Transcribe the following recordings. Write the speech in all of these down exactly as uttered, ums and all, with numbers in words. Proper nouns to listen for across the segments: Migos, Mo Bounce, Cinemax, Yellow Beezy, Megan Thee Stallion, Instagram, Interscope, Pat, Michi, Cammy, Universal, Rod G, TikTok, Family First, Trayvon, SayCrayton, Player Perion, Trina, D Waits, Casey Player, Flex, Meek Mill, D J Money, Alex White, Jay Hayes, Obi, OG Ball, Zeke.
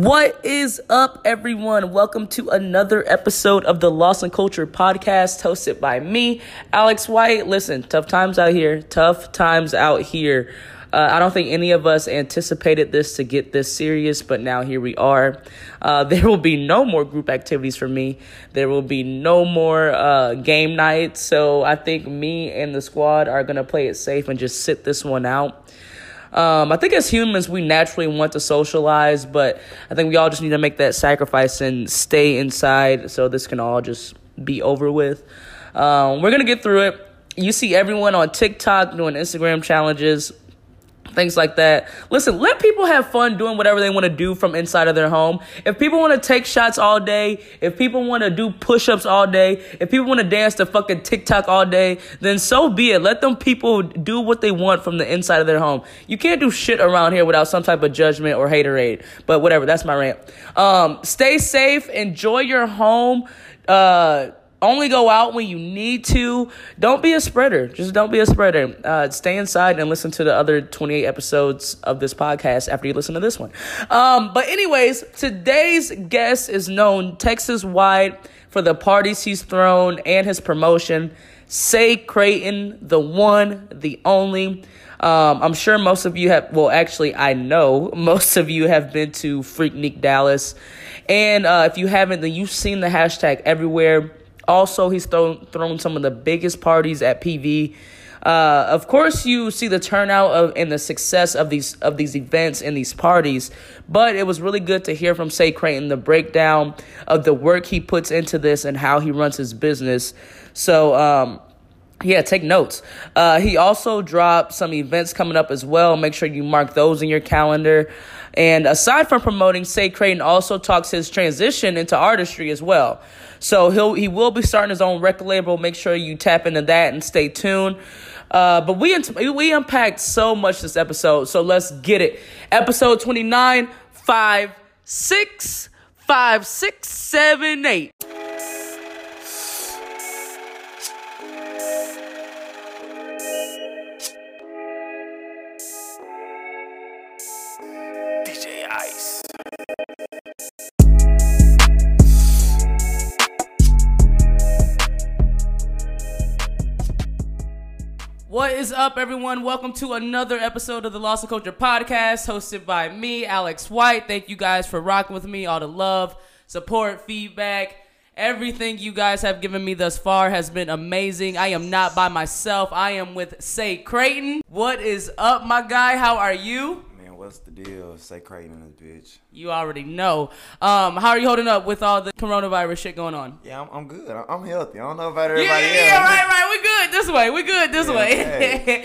What is up, everyone? Welcome to another episode of the Lost in Culture podcast, hosted by me, Alex White. Listen, tough times out here. Tough times out here. Uh, I don't think any of us anticipated this to get this serious, but now here we are. Uh, there will be no more group activities for me. There will be no more uh, game nights. So I think me and the squad are going to play it safe and just sit this one out. Um, I think as humans, we naturally want to socialize, but I think we all just need to make that sacrifice and stay inside so this can all just be over with. Um, we're going to get through it. You see everyone on TikTok doing Instagram challenges, things like that. Listen, let people have fun doing whatever they want to do from inside of their home. If people want to take shots all day, if people want to do push-ups all day, if people want to dance to fucking TikTok all day, then so be it. Let them people do what they want from the inside of their home. You can't do shit around here without some type of judgment or haterade. But whatever, that's my rant. Um, stay safe. Enjoy your home. Uh... Only go out when you need to. Don't be a spreader. Just don't be a spreader. Uh, stay inside and listen to the other twenty-eight episodes of this podcast after you listen to this one. Um, but anyways, today's guest is known Texas-wide for the parties he's thrown and his promotion. SayCrayton, the one, the only. Um, I'm sure most of you have, well, actually, I know most of you have been to FreakNik Dallas. And uh, if you haven't, then you've seen the hashtag everywhere. Also, he's thrown thrown some of the biggest parties at P V. Uh, of course, you see the turnout of and the success of these of these events and these parties. But it was really good to hear from SayCrayton the breakdown of the work he puts into this and how he runs his business. So, um, yeah, take notes. Uh, he also dropped some events coming up as well. Make sure you mark those in your calendar. And aside from promoting, SayCrayton also talks his transition into artistry as well. So he'll, he will be starting his own record label. Make sure you tap into that and stay tuned. Uh, but we, we unpacked so much this episode, so let's get it. Episode twenty-nine, five, six, five, six, seven, eight. What is up, everyone? Welcome to another episode of the Lost in Culture podcast, hosted by me, Alex White. Thank you guys for rocking with me. All the love, support, feedback, everything you guys have given me thus far has been amazing. I am not by myself. I am with SayCrayton. What is up, my guy? How are you? Man, what's the deal? SayCrayton in this bitch. You already know. Um, how are you holding up with all the coronavirus shit going on? Yeah, I'm, I'm good. I'm healthy. I don't know about everybody yeah, yeah, else. Yeah, right, right. We good. This way, we good this yeah, way. Hey.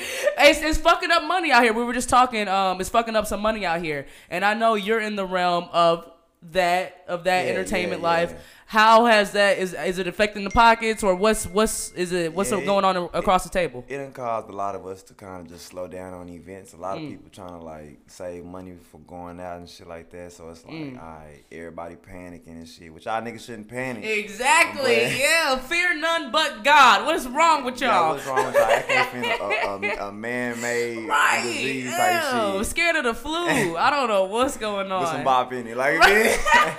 it's, it's fucking up money out here. We were just talking. Um, it's fucking up some money out here, and I know you're in the realm of that of that yeah, entertainment yeah, life. Yeah. How has that is is it affecting the pockets, or what's what's is it what's yeah, it, going on across it, the table? It done caused a lot of us to kind of just slow down on events. A lot mm. of people trying to like save money for going out and shit like that. So it's like, mm. all right, everybody panicking and shit, which y'all niggas shouldn't panic. Exactly. Yeah, fear none but God. What is wrong with y'all? Yeah, what's wrong with y'all? I can't feel a, a, a man-made right. disease Ew. type shit. I'm scared of the flu. I don't know what's going on. Put some bop in it, like right.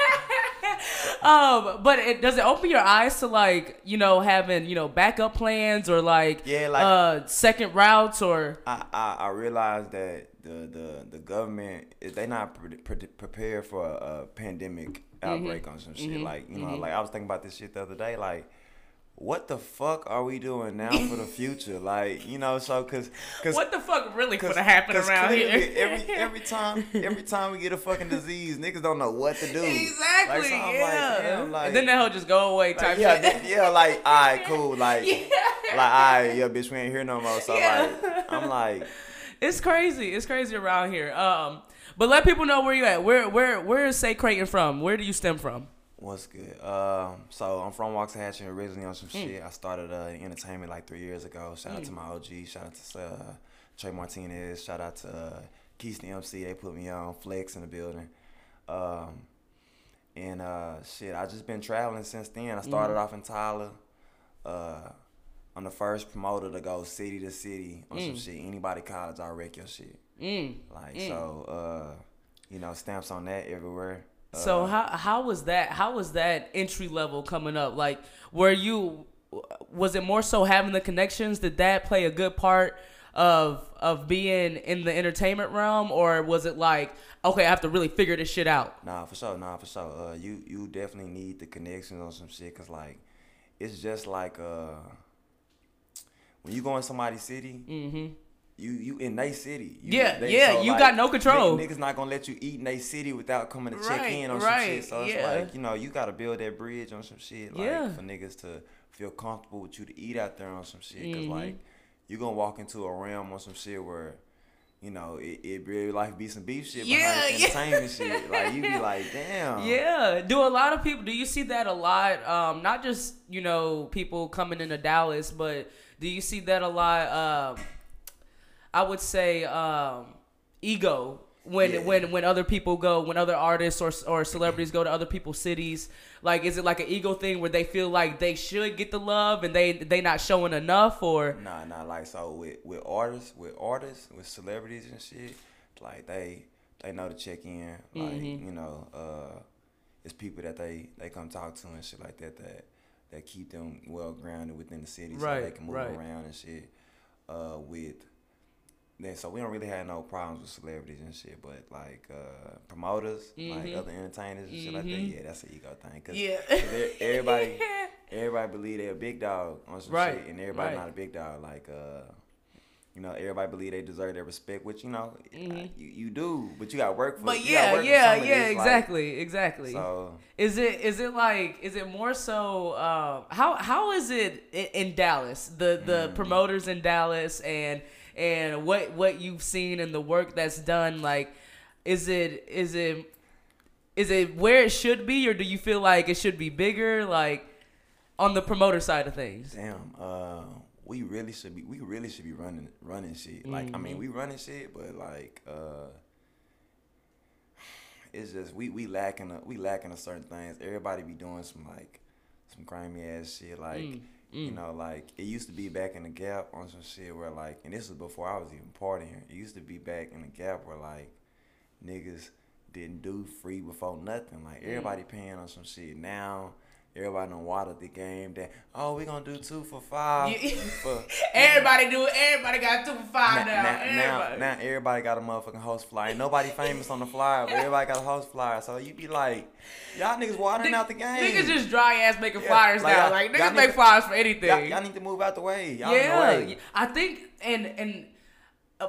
Um, but it, does it open your eyes to, like, you know, having, you know, backup plans or, like, yeah, like uh, second routes or? I, I, I realized that the, the, the government, they're not pre- pre- prepared for a, a pandemic outbreak mm-hmm. on some shit. Mm-hmm. Like, you know, mm-hmm. like, I was thinking about this shit the other day, like, what the fuck are we doing now for the future? Like, you know, so because what the fuck really could have happened around clearly, here? every every time, every time we get a fucking disease, niggas don't know what to do. Exactly. Like, so yeah. Like, damn, like, and then that whole just go away type like, yeah, shit. Yeah. Like, all right, cool. Like, yeah. like, all right, yeah, bitch, we ain't here no more. So yeah. like, I'm like, it's crazy. It's crazy around here. Um, but let people know where you at. Where where where is SayCrayton from? Where do you stem from? What's good? Um, so I'm from Waxahachie originally on some mm. shit. I started uh, entertainment like three years ago. Shout mm. out to my O G. Shout out to uh, Trey Martinez. Shout out to uh, Keystone M C. They put me on Flex in the building. Um, and uh, shit, I just been traveling since then. I started mm. off in Tyler. Uh, I'm the first promoter to go city to city on mm. some shit. Anybody college, I wreck your shit. Mm. Like mm. so, uh, you know, stamps on that everywhere. So uh, how how was that? How was that entry level coming up? Like, were you? Was it more so having the connections? Did that play a good part of of being in the entertainment realm, or was it like, okay, I have to really figure this shit out? Nah, for sure. Nah, for sure. Uh, you you definitely need the connections on some shit, cause like, it's just like uh, when you go in somebody's city. Mm-hmm. You you in they city. You, yeah, they, yeah, so you like, got no control. Niggas not gonna let you eat in they city without coming to right, check in on right, some shit. So it's yeah. like, you know, you gotta build that bridge on some shit, like yeah. for niggas to feel comfortable with you to eat out there on some shit. Cause mm-hmm. like you gonna walk into a realm on some shit where, you know, it it really like be some beef shit yeah, behind yeah. entertainment shit. Like you be like, damn. Yeah. Do a lot of people do you see that a lot? Um, not just, you know, people coming into Dallas, but do you see that a lot? Um uh, I would say um, ego when yeah. when when other people go, when other artists or or celebrities go to other people's cities. Like, is it like an ego thing where they feel like they should get the love and they they not showing enough or? Nah, nah. Like so with, with artists, with artists, with celebrities and shit. Like they they know to check in. Like mm-hmm. you know, uh, it's people that they they come talk to and shit like that that that keep them well grounded within the city, right, so they can move right. around and shit uh, with. Then, so we don't really have no problems with celebrities and shit, but like uh, promoters, mm-hmm. like other entertainers and shit mm-hmm. like that, yeah, that's an ego thing. Cause, yeah. cause everybody, everybody believe they're a big dog on some right. shit, and everybody right. not a big dog. Like, uh, you know, everybody believe they deserve their respect, which you know, mm-hmm. I, you, you do, but you got to work for. But it. You yeah, work yeah, for yeah, exactly, like, exactly. So is it is it like is it more so? Um, how how is it in Dallas? The the mm-hmm. promoters in Dallas and. And what what you've seen and the work that's done, like, is it is it is it where it should be, or do you feel like it should be bigger, like, on the promoter side of things? Damn, uh, we really should be we really should be running running shit. Like, mm-hmm. I mean, we running shit, but like, uh, it's just we we lacking a, we lacking a certain things. Everybody be doing some like some grimy ass shit, like. Mm. Mm. You know, like, it used to be back in the Gap on some shit where, like, and this was before I was even partying. It used to be back in the Gap where, like, niggas didn't do free before nothing. Like, everybody mm. paying on some shit. Now, everybody done watered the game that, oh, we gonna do two for five. for, everybody do it. Everybody got two for five now. Now, now, everybody. now everybody got a motherfucking host flyer. Ain't nobody famous on the flyer, but everybody got a host flyer. So you be like, y'all niggas watering N- out the game. Niggas just dry ass making yeah, flyers like, now. Like, niggas make to, flyers for anything. Y'all, y'all need to move out the way. Y'all yeah. in the way. I think, and, and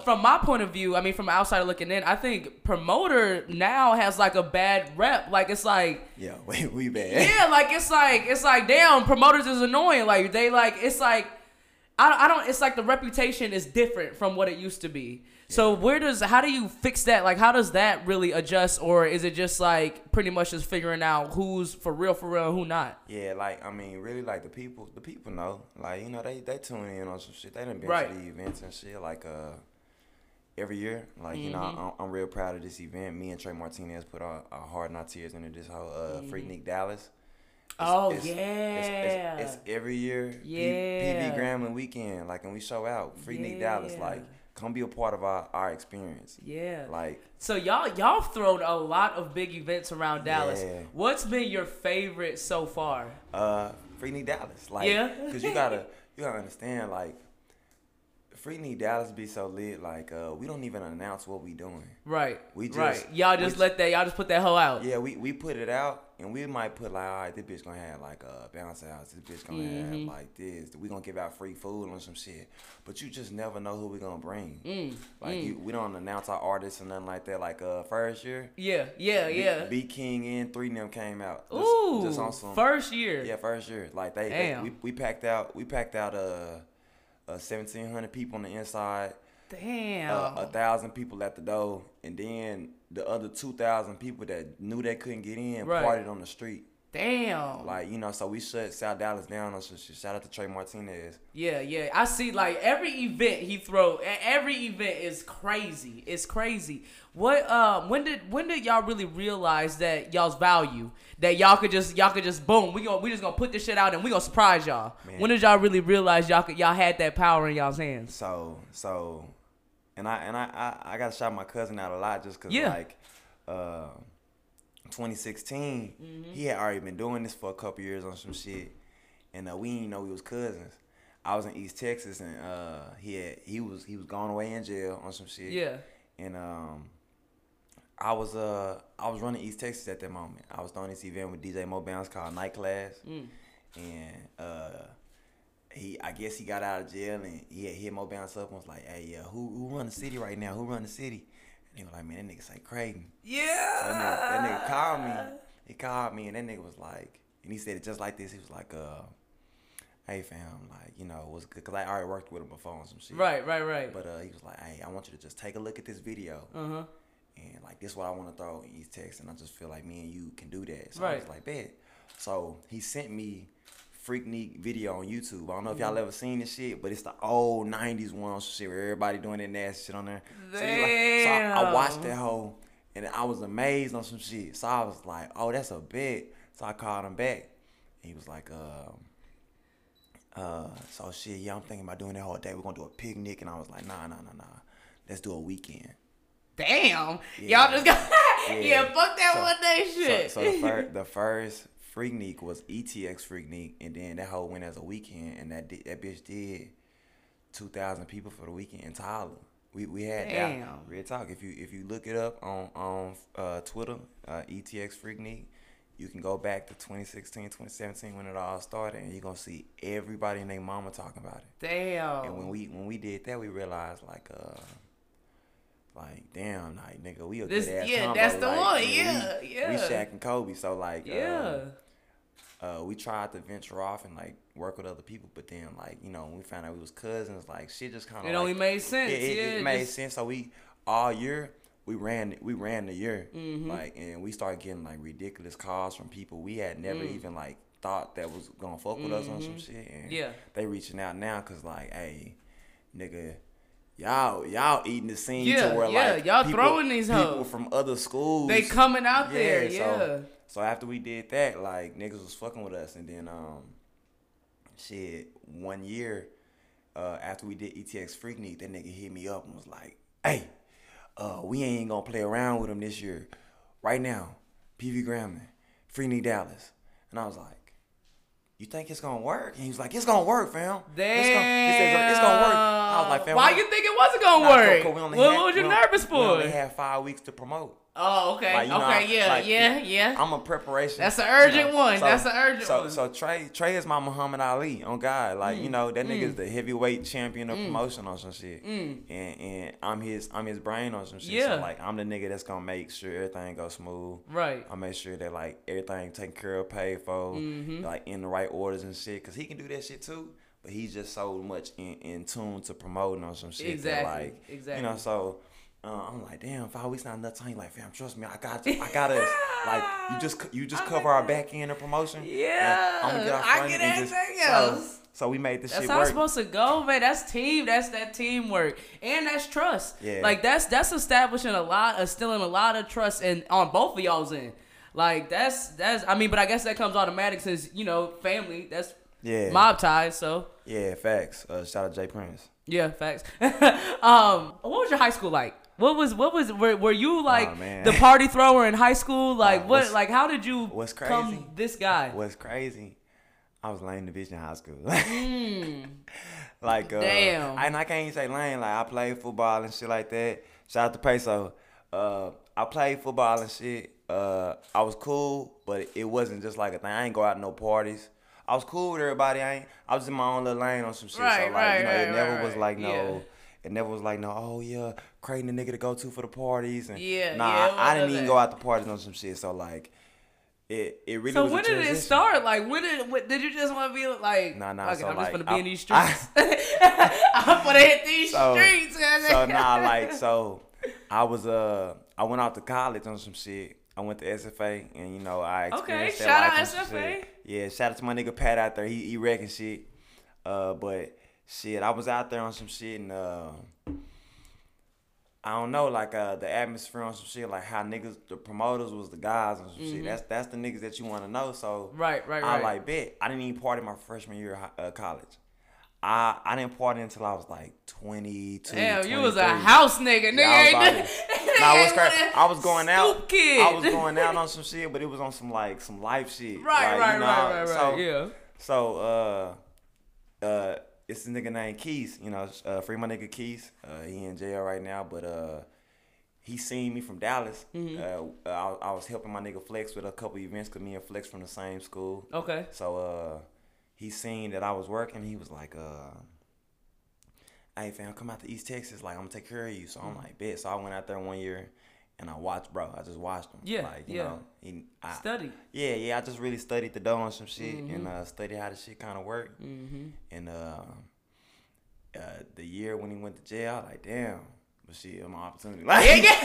from my point of view, I mean, from outside looking in, I think promoter now has like a bad rep. Like, it's like, yeah, we, we bad. Yeah, like it's like it's like damn, promoters is annoying. Like they like it's like I I don't. It's like the reputation is different from what it used to be. Yeah. So where does how do you fix that? Like how does that really adjust, or is it just like pretty much just figuring out who's for real for real, and who not? Yeah, like I mean, really like the people the people know. Like you know they they tune in on some shit. They done been right. to the events and shit like uh. Every year, like, mm-hmm. you know, I'm, I'm real proud of this event. Me and Trey Martinez put our, our heart and our tears into this whole uh, mm-hmm. FreakNik Dallas. It's, oh, it's, yeah. It's, it's, it's every year. Yeah. P V Grambling weekend, like, and we show out. FreakNik yeah. Dallas, like, come be a part of our, our experience. Yeah. Like. So y'all y'all thrown a lot of big events around Dallas. Yeah. What's been your favorite so far? Uh, FreakNik Dallas. Like, yeah. Because you gotta, you gotta understand, like, FreakNik Dallas be so lit, like uh, we don't even announce what we doing. Right. We just right. Y'all just let that. Y'all just put that hoe out. Yeah, we, we put it out, and we might put like, all right, this bitch gonna have like a bounce house. This bitch gonna mm-hmm. have like this. We gonna give out free food on some shit. But you just never know who we gonna bring. Mm. Like mm. You, we don't announce our artists or nothing like that. Like uh, first year. Yeah, yeah, B, yeah. B King and three of them came out. Just, Ooh, just on some first year. Yeah, first year. Like they, they we we packed out. We packed out uh. Uh, seventeen hundred people on the inside. Damn. Uh, a thousand people at the door. And then the other two thousand people that knew they couldn't get in right. partied on the street. Damn. Like, you know, so we shut South Dallas down. So shout out to Trey Martinez. Yeah, yeah. I see, like, every event he throw, every event is crazy. It's crazy. What? Um, when did when did y'all really realize that y'all's value? That y'all could just y'all could just boom. We gonna we just gonna put this shit out and we gonna surprise y'all. Man. When did y'all really realize y'all could y'all had that power in y'all's hands? So so, and I and I I, I gotta shout my cousin out a lot just cause yeah. like, uh, twenty sixteen, mm-hmm. he had already been doing this for a couple years on some shit, and uh, we didn't know we was cousins. I was in East Texas, and uh, he had, he was he was gone away in jail on some shit. Yeah. And um, I was uh I was running East Texas at that moment. I was throwing this event with D J Mo Bounce called Night Class, mm. and uh, he I guess he got out of jail, and he had hit Mo Bounce up and was like, "Hey, yeah, who who run the city right now? Who run the city?" And he was like, "Man, that nigga SayCrayton." Yeah. So that, nigga, that nigga called me. He called me, and that nigga was like, and he said it just like this. He was like, "Uh. Hey fam, like, you know, what's good?" Cause I already worked with him before on some shit. Right, right, right. But uh, he was like, "Hey, I want you to just take a look at this video, uh-huh. and like, this is what I want to throw in East Texas, and I just feel like me and you can do that." So right. I was like, "Bet." So he sent me FreakNik video on YouTube. I don't know if y'all ever seen this shit, but it's the old nineties one on some shit where everybody doing that nasty shit on there. Damn. So, he like, so I, I watched that whole, and I was amazed on some shit. So I was like, "Oh, that's a bet." So I called him back. He was like, um. Uh, so shit, yeah, I'm thinking about doing that whole day. We're gonna do a picnic, and I was like, nah, nah, nah, nah. Let's do a weekend. Damn, yeah. Y'all just got yeah. yeah, fuck that so, one day shit. So, so the, fir- the first Freaknik was E T X Freaknik, and then that whole went as a weekend, and that di- that bitch did two thousand people for the weekend in Tyler. We we had Damn. that real talk. If you if you look it up on on uh, Twitter, uh, E T X Freaknik. You can go back to twenty sixteen, twenty seventeen when it all started, and you're gonna see everybody and their mama talking about it. Damn. And when we when we did that, we realized like uh like damn, like nigga, we a this, good ass yeah, combo. That's the like, one. Yeah, we, yeah. We Shaq and Kobe, so like yeah. Uh, uh, we tried to venture off and like work with other people, but then like you know when we found out we was cousins, like shit just kind of it like, only made sense. It, it, yeah, it made just... sense. So we all year. We ran we ran the year, mm-hmm. like, and we started getting like ridiculous calls from people we had never mm. even like thought that was gonna fuck with mm-hmm. us on some shit. And yeah, they reaching out now because like, hey, nigga, y'all y'all eating the scene yeah, to where yeah, like y'all people, throwing these hoes. People from other schools they coming out yeah, there. Yeah. So, so after we did that, like niggas was fucking with us, and then um, shit, one year, uh, after we did E T X Freaknik, that nigga hit me up and was like, hey. Uh, we ain't gonna play around with him this year. Right now, P V Grambling, FreakNik Dallas. And I was like, you think it's gonna work? And he was like, it's gonna work, fam. Damn. It's gonna, it's gonna work. I was like, fam. Why you think it wasn't gonna nah, work? Cool, cool. What had, was you nervous for? We only had five weeks to promote. Oh, okay. Like, okay, know, I, yeah, like, yeah, yeah. I'm a preparation. That's an urgent you know? one. So, That's an urgent so, one. So Trey Trey is my Muhammad Ali on God. Like, mm. you know, that mm. nigga's the heavyweight champion of mm. promotion on some shit. Mm. And and I'm his I'm his brain on some shit. Yeah. So like I'm the nigga that's gonna make sure everything goes smooth. Right. I make sure that like everything taken care of, paid for, mm-hmm. like in the right orders and shit. Cause he can do that shit too. But he's just so much in, in tune to promoting on some shit. Exactly. That, like, exactly. You know, so Uh, I'm like, damn, five weeks not enough time. He's like, fam, trust me, I got, I got us. Like, you just, you just cover our back end of promotion. Yeah, I'm gonna get our I get everything just, else. So, so we made this that's shit work. That's how it's supposed to go, man. That's team. That's that teamwork, and that's trust. Yeah, like that's that's establishing a lot, instilling a lot of trust, and on both of y'all's end. Like that's that's. I mean, but I guess that comes automatic since you know family. That's yeah, mob ties. So yeah, facts. Uh, shout out Jay Prince. Yeah, facts. um, what was your high school like? What was what was were, were you like oh, the party thrower in high school? Like uh, what like how did you what's crazy, become this guy? What's crazy? I was lame division in high school. mm. Like uh, damn, I, and I can't even say lame. Like I played football and shit like that. Shout out to Peso. Uh, I played football and shit. Uh, I was cool, but it wasn't just like a thing. I ain't go out to no parties. I was cool with everybody. I ain't. I was in my own little lane on some shit. Right, so like right, you know, right, it never right, was like no. Yeah. It never was like, no, oh, yeah, Crayton the nigga to go to for the parties. And yeah, nah, yeah, I, I didn't even that. go out to parties on some shit. So, like, it, it really so was So, when a did it start? Like, when did what, did you just want to be like, nah, nah, okay, so I'm like, just going to be I, in these streets. I, I'm going to hit these so, streets. So, nah, like, so I was, uh, I went out to college on some shit. I went to S F A, and, you know, I experienced okay, that life. Okay, shout out S F A. Shit. Yeah, shout out to my nigga Pat out there. He, he wrecking shit. Uh, but... Shit, I was out there on some shit, and uh, I don't know, like uh, the atmosphere on some shit, like how niggas, the promoters was the guys on some mm-hmm. shit. That's that's the niggas that you want to know. So right, right, right. I like bet I didn't even party my freshman year of uh, college. I, I didn't party until I was like twenty-two. Damn, you was a house nigga, nigga. Yeah, I, was like, nah, was crazy. I was going out. Kid. I was going out on some shit, but it was on some like some life shit. Right, like, right, you know, right, right, so, right. Yeah. So uh uh it's a nigga named Keys, you know, uh, free my nigga Keys. Uh, he in jail right now, but uh he seen me from Dallas. Mm-hmm. Uh, I, I was helping my nigga Flex with a couple events because me and Flex from the same school. Okay. So uh he seen that I was working. He was like, uh, hey, fam, come out to East Texas. Like, I'm going to take care of you. So I'm like, bet. So I went out there one year, and I watched, bro. I just watched him. Yeah, like, you yeah. know, he, I, studied. Yeah, yeah. I just really studied the dough on some shit mm-hmm. and uh, studied how the shit kind of worked. Mm-hmm. And uh, uh, the year when he went to jail, I was like, damn. But shit, it was my opportunity. Like,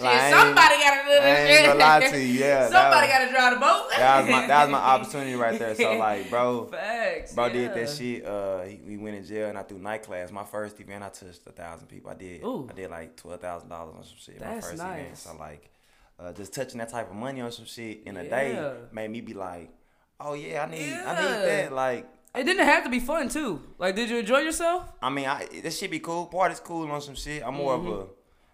like, somebody gotta do this shit. I ain't gonna lie to you, yeah. Somebody was, gotta drive the boat. That was my that was my opportunity right there. So like, bro, facts, bro yeah. did that shit. Uh, he, we went in jail and I threw night class. My first event, I touched a thousand people. I did, Ooh. I did like twelve thousand dollars on some shit. That's my first nice. event. So like, uh, just touching that type of money on some shit in a yeah. day made me be like, oh yeah, I need, yeah. I need that. Like, it didn't have to be fun too. Like, did you enjoy yourself? I mean, I this shit be cool. Party's cool on some shit. I'm more mm-hmm. of a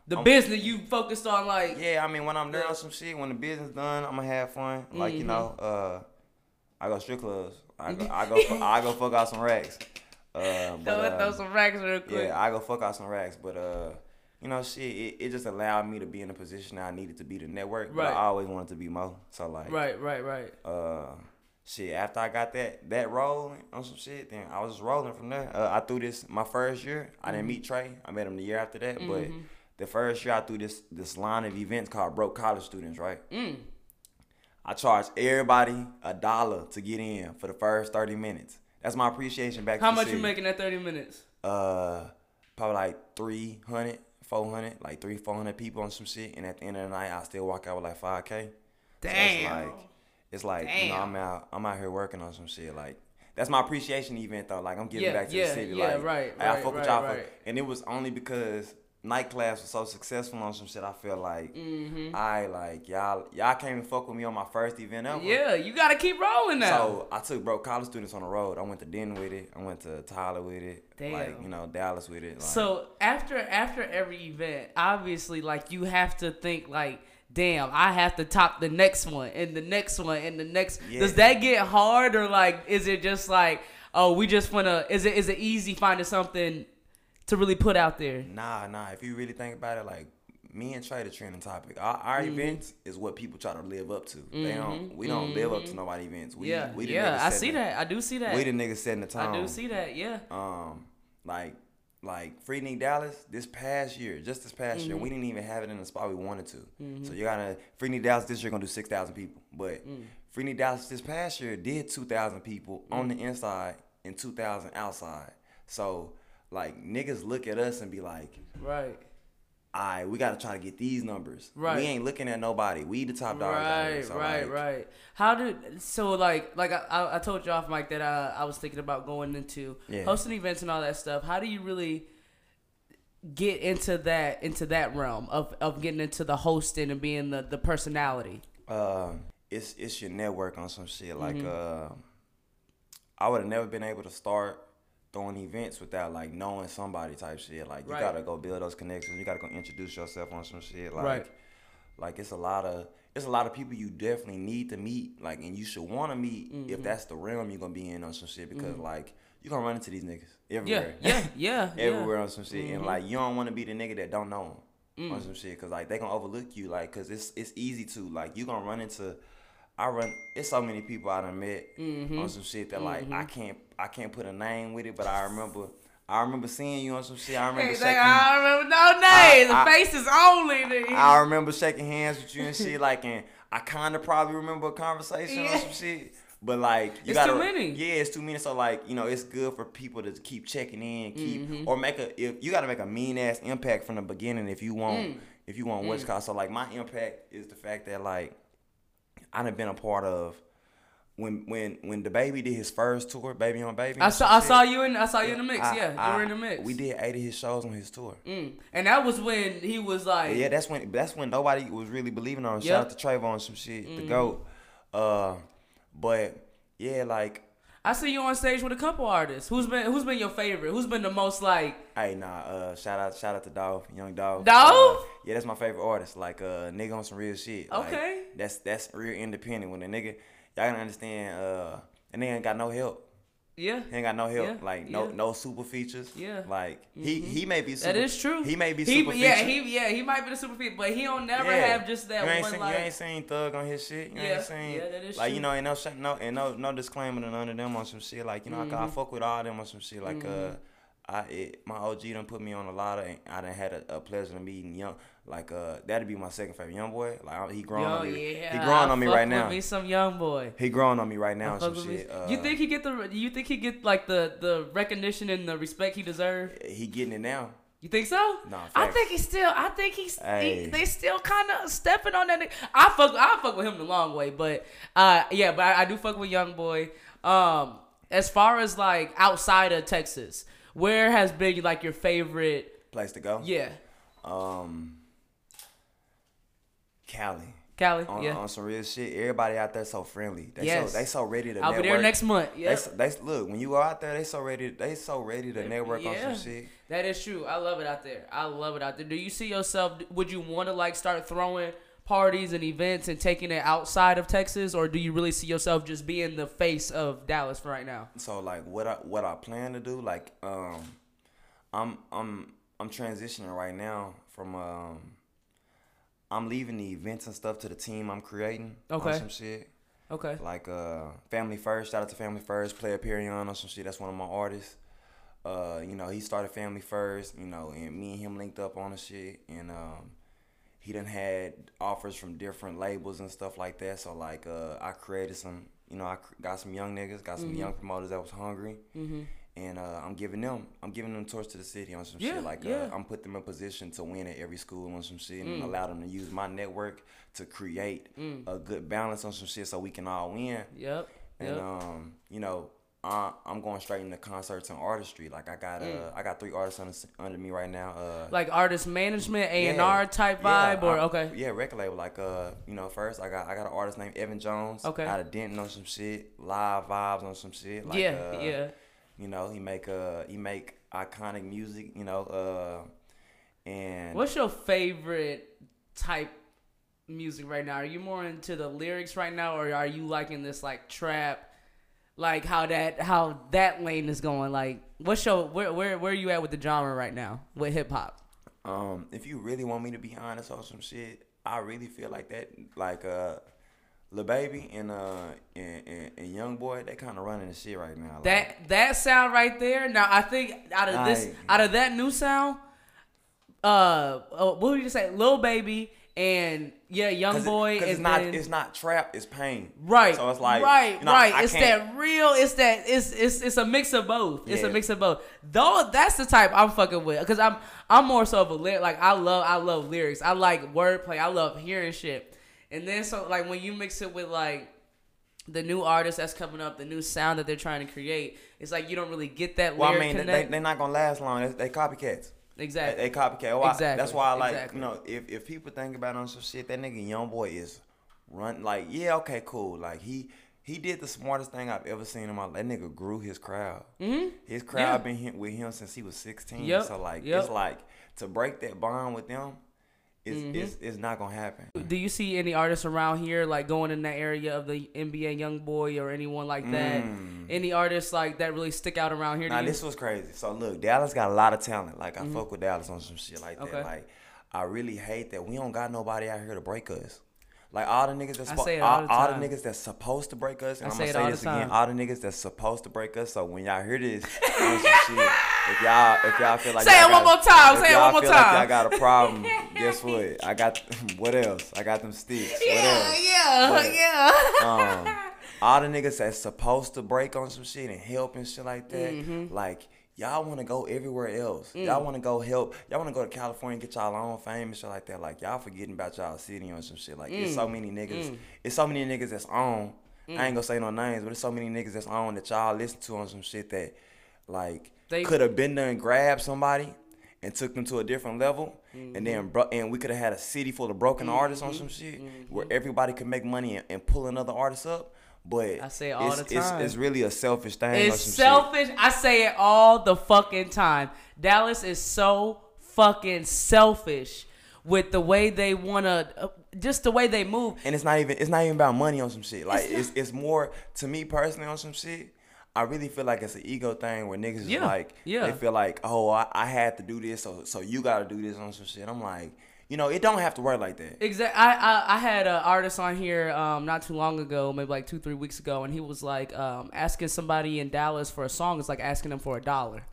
The I'm, business you focused on, like... Yeah, I mean, when I'm doing yeah. some shit, when the business done, I'm going to have fun. Like, mm-hmm. you know, uh, I go strip clubs. I go I go, I go fuck out some racks. Uh, but, so um, throw some racks real quick. Yeah, I go fuck out some racks. But, uh, you know, shit, it, it just allowed me to be in a position I needed to be to network. But right. I always wanted to be more. So, like... Right, right, right. Uh, shit, after I got that that role on some shit, then I was just rolling from there. Uh, I threw this my first year. I didn't mm-hmm. meet Trey. I met him the year after that, mm-hmm. but... The first year I threw this this line of events called Broke College Students, right? Mm. I charged everybody a dollar to get in for the first thirty minutes. That's my appreciation back. How to much you making at thirty minutes? Uh, probably like three hundred, four hundred, like three, four hundred people on some shit. And at the end of the night, I still walk out with like five k. Damn. So it's like, it's like Damn. you know, I'm out, I'm out here working on some shit. Like, that's my appreciation event though. Like, I'm giving yeah, back to yeah, the city. Yeah, like, right, like, right, I fuck right, with y'all, right. and it was only because night class was so successful on some shit. I feel like mm-hmm. I like y'all y'all can't even fuck with me on my first event ever. Yeah, you gotta keep rolling now. So I took Broke College Students on the road. I went to Denton with it. I went to Tyler with it. Damn. Like, you know, Dallas with it. Like, so after after every event, obviously, like, you have to think like, damn, I have to top the next one and the next one and the next. Yeah. Does that get hard, or like, is it just like, oh, we just wanna? Is it is it easy finding something to really put out there? Nah, nah. If you really think about it, like, me and Trey, the trending topic. Our, our mm-hmm. events is what people try to live up to. Mm-hmm. They don't. We don't mm-hmm. live up to nobody's events. We, yeah, we the yeah. I see the, that. I do see that. We the niggas setting the tone. I do see that. Yeah. Um, like, like FreakNik Dallas. This past year, just this past mm-hmm. year, we didn't even have it in the spot we wanted to. Mm-hmm. So you gotta FreakNik Dallas this year gonna do six thousand people, but mm. FreakNik Dallas this past year did two thousand people mm. on the inside and two thousand outside. So, like, niggas look at us and be like, right, all right, we got to try to get these numbers. Right. We ain't looking at nobody. We the top dogs. Right, here, so right, like, right. How did, so like, like I, I told you off mic that I, I was thinking about going into yeah. hosting events and all that stuff. How do you really get into that, into that realm of, of getting into the hosting and being the, the personality? Uh, it's, it's your network on some shit. Like, mm-hmm. uh, I would have never been able to start throwing events without like knowing somebody type shit. Like, you right. gotta go build those connections. You gotta go introduce yourself on some shit. Like, right. like it's a lot of it's a lot of people you definitely need to meet. Like, and you should want to meet mm-hmm. if that's the realm you're gonna be in on some shit. Because mm-hmm. like, you gonna run into these niggas everywhere. Yeah, yeah, yeah. everywhere yeah. on some shit. Mm-hmm. And like, you don't want to be the nigga that don't know them mm. on some shit. Cause like, they gonna overlook you. Like, cause it's it's easy to like, you gonna run into. I run. It's so many people I done met mm-hmm. on some shit that like mm-hmm. I can't. I can't put a name with it, but I remember. I remember seeing you on some shit. I remember. Hey, shaking, I don't remember no names. I, I, faces only. Dude. I remember shaking hands with you and shit. Like, and I kind of probably remember a conversation yeah. on some shit. But like, you it's gotta, too many. Yeah, it's too many. So like, you know, it's good for people to keep checking in, keep mm-hmm. or make a. If you gotta make a mean ass impact from the beginning, if you want, mm. if you want mm. what's called. So like, my impact is the fact that like, I done been a part of when when when the Baby did his first tour, Baby on Baby. I saw I saw you in I saw you in the mix. I, yeah, I, you were in the mix. We did eight of his shows on his tour, mm. and that was when he was like, yeah, that's when that's when nobody was really believing on him. Yep. Shout out to Trayvon, some shit, mm-hmm. the GOAT. Uh, but yeah, like. I see you on stage with a couple artists. Who's been Who's been your favorite? Who's been the most like? Hey, nah. Uh, shout out, shout out to Dolph, Young Dolph. Dolph? Uh, yeah, that's my favorite artist. Like, uh, nigga on some real shit. Okay. Like, that's that's real independent. When a nigga, y'all gotta understand. Uh, and they ain't got no help. Yeah. He ain't got no help. Yeah. Like no yeah. no super features. Yeah. Like mm-hmm. he he may be super, that is true. He may be super he, yeah, feature. Yeah, he yeah, he might be the super feature, but he don't never yeah. have just that you ain't one seen, like you ain't seen Thug on his shit. You yeah. ain't seen yeah, that is like true. You know, and no no and no no disclaimer to none of them on some shit. Like, you know, mm-hmm. I, I fuck with all them on some shit. Like mm-hmm. uh I it, my O G done put me on a lot of, and I done had a, a pleasure of meeting Young. Like uh, that'd be my second favorite, Young Boy. Like he growing Yo, on me, yeah. he growing I on me right now. Me some Young Boy. He growing on me right now. And some shit. Uh, you think he get the? You think he get like the the recognition and the respect he deserve? He getting it now. You think so? No, facts. I think he's still. I think he's. Hey. He, they still kind of stepping on that. I fuck. I fuck with him the long way, but uh, yeah, but I, I do fuck with Young Boy. Um, as far as like outside of Texas. Where has been like your favorite place to go? Yeah. Um Cali. Cali, on, yeah. On some real shit. Everybody out there so friendly. They yes. so they so ready to I'll network. I'll be there next month. Yeah. They, so, they look, when you go out there, they so ready they so ready to network yeah. on some shit. That is true. I love it out there. I love it out there. Do you see yourself, would you want to like start throwing parties and events and taking it outside of Texas, or do you really see yourself just being the face of Dallas for right now? So like what I what I plan to do, like um I'm I'm I'm transitioning right now from um I'm leaving the events and stuff to the team I'm creating. Okay. On some shit. Okay. Like uh Family First, shout out to Family First, Player Perion on some shit. That's one of my artists. Uh, you know, he started Family First, you know, and me and him linked up on the shit, and um he done had offers from different labels and stuff like that. So, like, uh, I created some, you know, I got some young niggas, got some mm-hmm. young promoters that was hungry. Mm-hmm. And uh, I'm giving them, I'm giving them torch to the city on some yeah, shit. Like, yeah. uh, I'm putting them in position to win at every school on some shit, and mm. allow them to use my network to create mm. a good balance on some shit so we can all win. Yep. And, yep. Um, you know, I, I'm going straight into concerts and artistry. Like I got, uh, mm. I got three artists under, under me right now. Uh, like artist management, A and R type yeah, vibe, or I, okay. Yeah, record label. Like uh, you know, first I got, I got an artist named Evan Jones. Okay. Out of Denton on some shit, live vibes on some shit. Like, yeah, uh, yeah. You know, he make uh, he make iconic music. You know, uh, and what's your favorite type music right now? Are you more into the lyrics right now, or are you liking this like trap? Like how that how that lane is going. Like, what's your where where where are you at with the genre right now with hip hop? Um, if you really want me to be honest on some shit, I really feel like that. Like uh, Lil Baby and uh and, and, and Young Boy, they kind of running the shit right now. Like, that that sound right there. Now I think out of this I, out of that new sound, uh, what would you say, Lil Baby? And yeah, Young Boy it, and it's not then, it's not trap, it's pain. Right. So it's like right, you know, right. I, I it's can't. That real. It's that. It's it's it's a mix of both. It's yeah. a mix of both. Though that's the type I'm fucking with, because I'm I'm more so of a like I love I love lyrics. I like wordplay. I love hearing shit. And then so like when you mix it with like the new artist that's coming up, the new sound that they're trying to create, it's like you don't really get that. Well, lyric I mean, connect. they they're not gonna last long. They, they copycats. Exactly. They, they copycat. Well, exactly. I, that's why I like, exactly. you know, if, if people think about on some shit, that nigga Young Boy is run like, yeah, okay, cool. Like he he did the smartest thing I've ever seen in my life. That nigga grew his crowd. Mm-hmm. His crowd yeah. been hit with him since he was sixteen. Yep. So like yep. it's like to break that bond with them is mm-hmm. it's, it's not gonna happen. Do you see any artists around here like going in that area of the N B A Young Boy or anyone like that? Mm. Any artists like that really stick out around here? Nah, this was crazy. So look, Dallas got a lot of talent. Like I mm-hmm. fuck with Dallas on some shit like that. Okay. Like I really hate that we don't got nobody out here to break us. Like all the niggas that's spo- all, all, the all the niggas that's supposed to break us, and I I'm gonna say this again, all the niggas that's supposed to break us. So when y'all hear this, on some shit, if y'all if y'all feel like say it one more time, say it one more time. If y'all feel like y'all got a problem, guess what? I got what else? I got them sticks. Yeah, what else? yeah, what? yeah. Um, All the niggas that's supposed to break on some shit and help and shit like that, mm-hmm. like, y'all want to go everywhere else. Mm. Y'all want to go help. Y'all want to go to California and get y'all own fame and shit like that. Like, y'all forgetting about y'all city on some shit. Like, mm. it's so many niggas. Mm. It's so many niggas that's on. Mm. I ain't going to say no names, but it's so many niggas that's on that y'all listen to on some shit that, like, they could have been there and grabbed somebody and took them to a different level, mm-hmm. and then bro- and we could have had a city full of broken mm-hmm. artists on some shit mm-hmm. where everybody could make money and, and pull another artist up. But I say it all it's, the time. It's, it's really a selfish thing. It's selfish. Shit. I say it all the fucking time. Dallas is so fucking selfish with the way they wanna, just the way they move. And it's not even it's not even about money on some shit. Like it's it's, it's more to me personally on some shit. I really feel like it's an ego thing where niggas yeah, is like yeah. they feel like, oh, I, I had to do this, so so you gotta do this on some shit. I'm like, you know, it don't have to work like that. Exactly. I, I, I had an artist on here um, not too long ago, maybe like two, three weeks ago, and he was like um, asking somebody in Dallas for a song is like asking them for a dollar.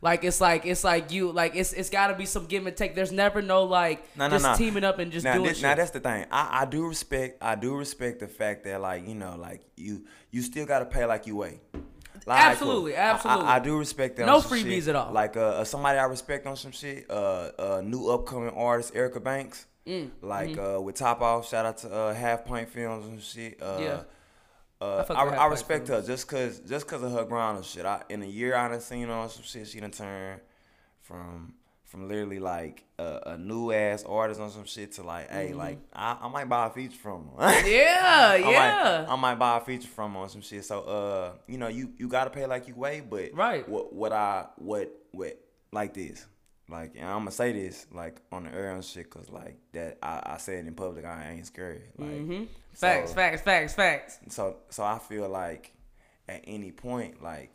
Like it's like it's like you like it's it's got to be some give and take. There's never no like no, no, just no. teaming up and just now, doing this, shit. Now that's the thing. I, I do respect I do respect the fact that like you know like you you still got to pay like you weigh. Like, absolutely, like, absolutely. I, I, I do respect that. No freebies shit. At all. Like uh, somebody I respect on some shit. Uh, uh new upcoming artist Erica Banks. Mm. Like mm-hmm. uh, with Top Off. Shout out to uh, Half Pint Films and shit. Uh, yeah. Uh, I, I, I respect films. her just cause just cause of her ground and shit. I, in a year I done seen on some shit. She done turned from from literally like uh, a new ass artist on some shit to like, mm-hmm. hey, like I, I might buy a feature from her. yeah, I yeah. Might, I might buy a feature from her on some shit. So uh, you know, you, you gotta pay like you weigh, but right. what what I what what like this, like and I'm gonna say this like on the air and shit, cause like that I, I say it in public. I ain't scared. Like mm-hmm. facts, so, facts, facts, facts. So so I feel like at any point like.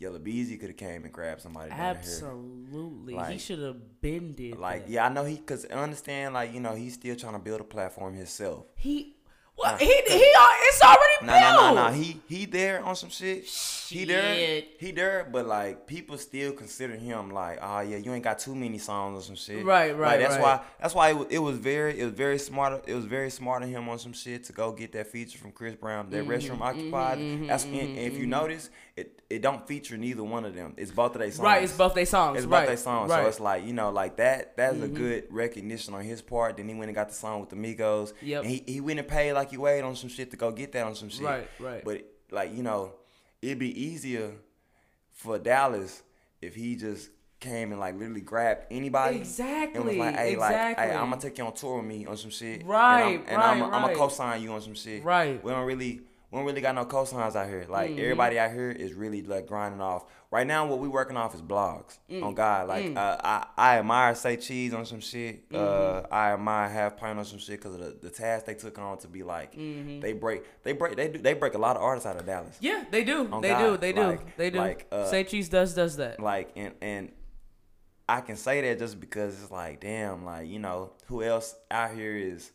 Yellow Beezy could have came and grabbed somebody. Absolutely, like, he should have been did. Like, that. yeah, I know he, cause understand, like you know, he's still trying to build a platform himself. He, well, nah, he, he, it's already nah, built. No, no, no, he, he there on some shit. shit. He there, he there, but like people still consider him like, oh yeah, you ain't got too many songs or some shit. Right, right, like, that's right. why, that's why it was, it was very, it was very smart, it was very smart of him on some shit to go get that feature from Chris Brown, that mm-hmm, Restroom Occupied. Mm-hmm, that's mm-hmm, and, and if you notice it. It don't feature neither one of them. It's both of their songs. Right, it's both their songs. It's both right, their songs. Right. So it's like, you know, like that, that's mm-hmm. a good recognition on his part. Then he went and got the song with the Migos. Yep. And he, he went and paid like he weighed on some shit to go get that on some shit. Right, right. But, like, you know, it'd be easier for Dallas if he just came and, like, literally grabbed anybody. Exactly. And was like, hey, exactly. like, hey, I'm going to take you on tour with me on some shit. Right, and I'm, and right, I'm, right. I'm going to co-sign you on some shit. Right. We don't really... We don't really got no cosigns out here. Like, mm-hmm. everybody out here is really, like, grinding off. Right now, what we working off is blogs. Mm. On God. Like, mm. uh, I, I admire Say Cheese on some shit. Mm-hmm. Uh, I admire Half Pint on some shit because of the, the task they took on to be, like, mm-hmm. they break they break, they do, they break a lot of artists out of Dallas. Yeah, they do. On they God. do. They do. Like, they do. Like, uh, Say Cheese does does that. Like, and, and I can say that just because it's like, damn, like, you know, who else out here is...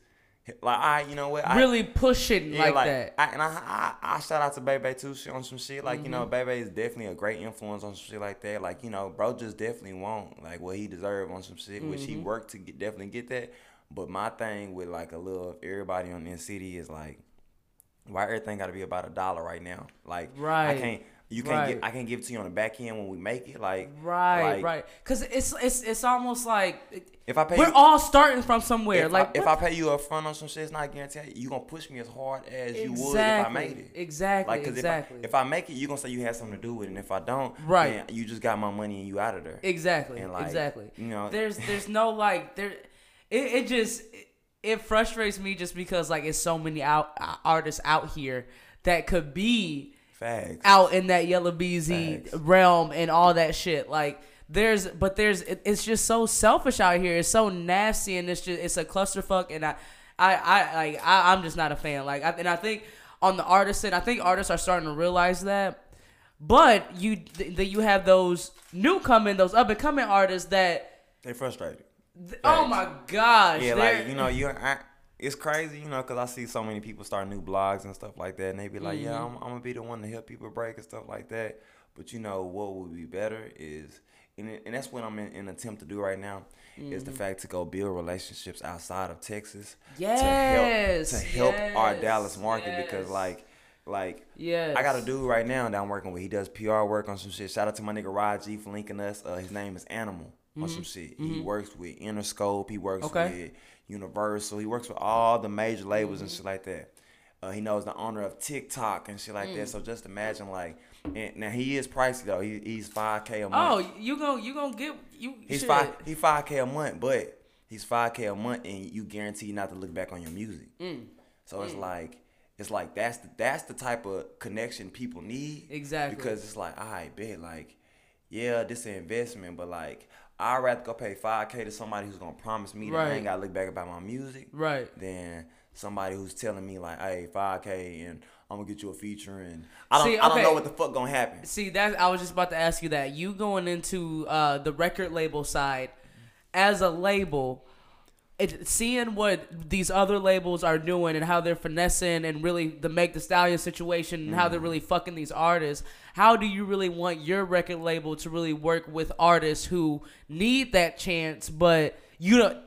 Like I, you know what? I, really pushing yeah, like, like that. I, and I, I, I shout out to Bebe too on some shit. Like mm-hmm. you know, Bebe is definitely a great influence on some shit like that. Like you know, bro, just definitely want like what he deserved on some shit, mm-hmm. which he worked to get, definitely get that. But my thing with like a little of everybody on this city is like, why everything got to be about a dollar right now? Like right. I can't. You can't right. get. I can give it to you on the back end when we make it. Like right, like, right. Because it's it's it's almost like if I pay we're you, all starting from somewhere. If like I, if I pay you up front on some shit, it's not guaranteed you gonna push me as hard as exactly, you would if I made it. Exactly. Like, exactly. If I, if I make it, you are gonna say you had something to do with it, and if I don't, right, man, you just got my money and you out of there. Exactly. And like, exactly. You know, there's there's no like there. It it just it frustrates me just because like it's so many out artists out here that could be. Facts. Out in that Yellow Beezy Facts. realm and all that shit. Like there's, but there's, it, it's just so selfish out here. It's so nasty and it's just, it's a clusterfuck. And I, I, I, like, I, I'm just not a fan. Like, I, and I think on the artist end, I think artists are starting to realize that. But you, th- that you have those new coming, those up and coming artists that they frustrated. Th- oh my gosh! Yeah, like you know you. I, It's crazy, you know, because I see so many people start new blogs and stuff like that, and they be like, mm-hmm. yeah, I'm, I'm going to be the one to help people break and stuff like that. But, you know, what would be better is, and, it, and that's what I'm in an attempt to do right now, mm-hmm. is the fact to go build relationships outside of Texas yes. to help, to help yes. our Dallas market yes. because, like, Like, yes. I got a dude right now that I'm working with. He does P R work on some shit. Shout out to my nigga Rod G for linking us. Uh, his name is Animal mm-hmm. on some shit. Mm-hmm. He works with Interscope. He works okay. with Universal. He works with all the major labels mm-hmm. and shit like that. Uh, he knows the owner of TikTok and shit like mm. that. So just imagine, like, and now he is pricey though. He, he's five K a month. Oh, you gon' you gon' get you. He's shit. five. He five K a month, but he's five K a month, and you guarantee not to look back on your music. Mm. So mm. it's like. it's like that's the, that's the type of connection people need. Exactly. Because it's like, all right, bet, like, yeah, this an investment, but like, I'd rather go pay five K to somebody who's going to promise me that right. I ain't got to look back about my music right. than somebody who's telling me, like, hey, five K and I'm going to get you a feature. And I don't see, okay. I don't know what the fuck going to happen. See, that's, I was just about to ask you that. You going into uh, the record label side, as a label, it, seeing what these other labels are doing and how they're finessing and really the Make the Stallion situation and mm. how they're really fucking these artists, how do you really want your record label to really work with artists who need that chance, but you don't,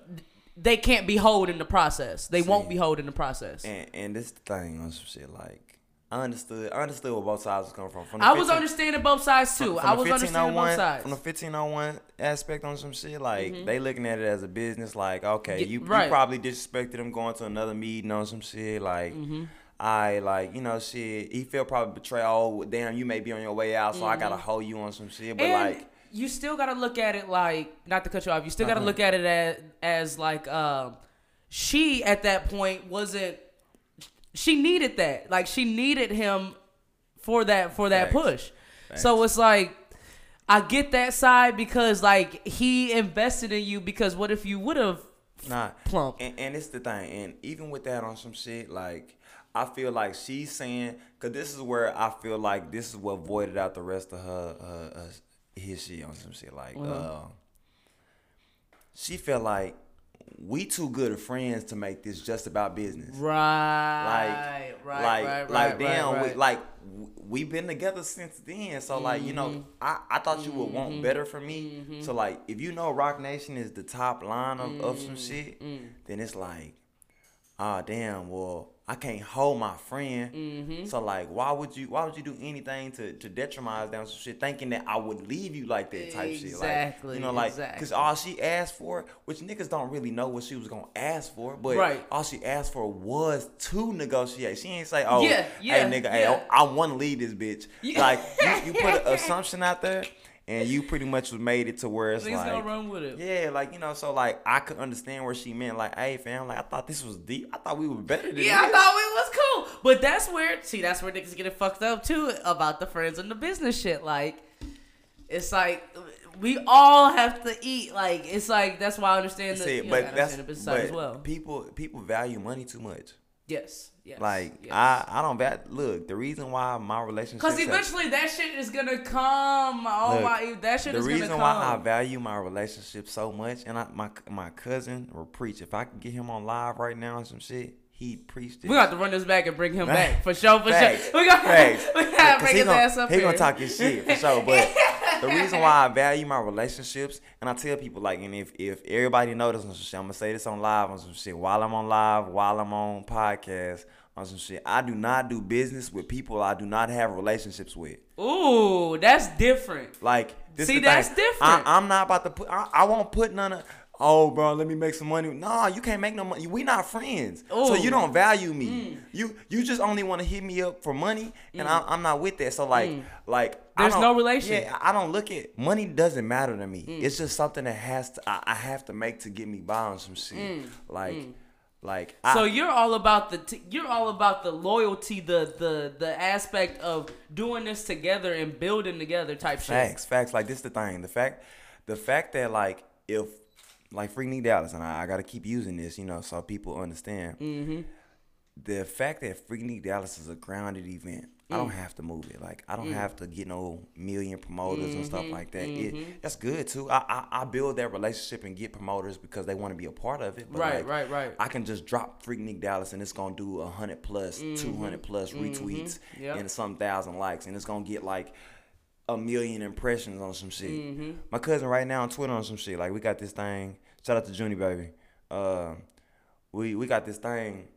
they can't be hoed in the process. They See, won't be hoed in the process. And, and this thing on some shit, like, I understood, I understood where both sides was coming from. from the I was understanding both sides, too. From, from I was understanding both sides. From the fifteen oh one aspect on some shit, like, mm-hmm. they looking at it as a business, like, okay, you, right. you probably disrespected him going to another meeting on some shit, like... Mm-hmm. I like, you know, shit, he feel probably betrayed. Oh, damn, you may be on your way out, so mm-hmm. I gotta hold you on some shit. But and like, you still gotta look at it like, not to cut you off, you still gotta uh-huh. look at it as, as like, um, she at that point wasn't, she needed that. Like, she needed him for that, for that Thanks. push. Thanks. So it's like, I get that side because like he invested in you, because what if you would have nah. plumped? And, and it's the thing, and even with that on some shit, like, I feel like she's saying, because this is where I feel like this is what voided out the rest of her, uh, uh, his shit on some shit. Like, mm-hmm. uh, she felt like we too good of friends to make this just about business. Right. Like, right, like, right, like right, damn, right, right. We, like, we've been together since then. So, mm-hmm. like, you know, I, I thought you would want mm-hmm. better for me. Mm-hmm. So, like, if you know Rock Nation is the top line of, mm-hmm. of some shit, mm-hmm. then it's like, ah, oh, damn, well, I can't hold my friend. Mm-hmm. So like, why would you? Why would you do anything to to detriment down some shit, thinking that I would leave you like that type exactly, shit? Exactly. Like, you know, like, exactly. Cause all she asked for, which niggas don't really know what she was gonna ask for, but right. all she asked for was to negotiate. She ain't say, oh, yeah, yeah, hey nigga, yeah. hey, I want to leave this bitch. Yeah. Like, you, you put an assumption out there. And you pretty much made it to where it's Things like... Things don't run with it. Yeah, like, you know, so, like, I could understand where she meant, like, hey, fam, like, I thought this was deep. I thought we were better than Yeah, this. I thought we was cool. But that's where... See, that's where niggas get it fucked up, too, about the friends and the business shit. Like, it's like... We all have to eat. Like, it's like... That's why I understand the, you know, but I understand the business side as well. People, people value money too much. Yes. Yes, like, yes. I, I don't bat. Look, the reason why my relationship. Because eventually have, that shit is going to come. Oh, look, my. That shit is going to come. The reason why I value my relationship so much, and I, my my cousin will preach. If I could get him on live right now and some shit, he'd preach this. We got to run this back and bring him back. For sure, for Facts. sure. We got to bring his gonna, ass up he here. He's going to talk his shit, for sure. But the reason why I value my relationships, and I tell people, like, and if, if everybody knows some shit, I'm going to say this on live on some shit. While I'm on live, while I'm on podcast, on some shit. I do not do business with people I do not have relationships with. Ooh, that's different. Like, this See, that's thing. different. I, I'm not about to put, I, I won't put none of, oh, bro, let me make some money. No, you can't make no money. We not friends. Ooh. So you don't value me. Mm. You you just only want to hit me up for money, and mm. I, I'm not with that. So, like, mm. like there's no relation. Yeah, I don't look at, money doesn't matter to me. Mm. It's just something that has to, I, I have to make to get me by on some shit. Mm. Like, mm. like. I, so you're all about the, t- you're all about the loyalty, the, the, the aspect of doing this together and building together type shit. Facts, facts. Like, this is the thing. The fact, the fact that, like, if, like, FreakNik Dallas, and I, I got to keep using this, you know, so people understand. Mm-hmm. The fact that FreakNik Dallas is a grounded event, mm. I don't have to move it. Like, I don't mm. have to get no million promoters mm-hmm. and stuff like that. Mm-hmm. It, that's good, too. I, I I build that relationship and get promoters because they want to be a part of it. But right, like, right, right. I can just drop FreakNik Dallas, and it's going to do one hundred plus, mm-hmm. two hundred plus mm-hmm. retweets yep. and some thousand likes, and it's going to get, like, a million impressions on some shit. Mm-hmm. My cousin right now on Twitter on some shit. Like, we got this thing. Shout out to Junie, baby. Uh, we we got this thing.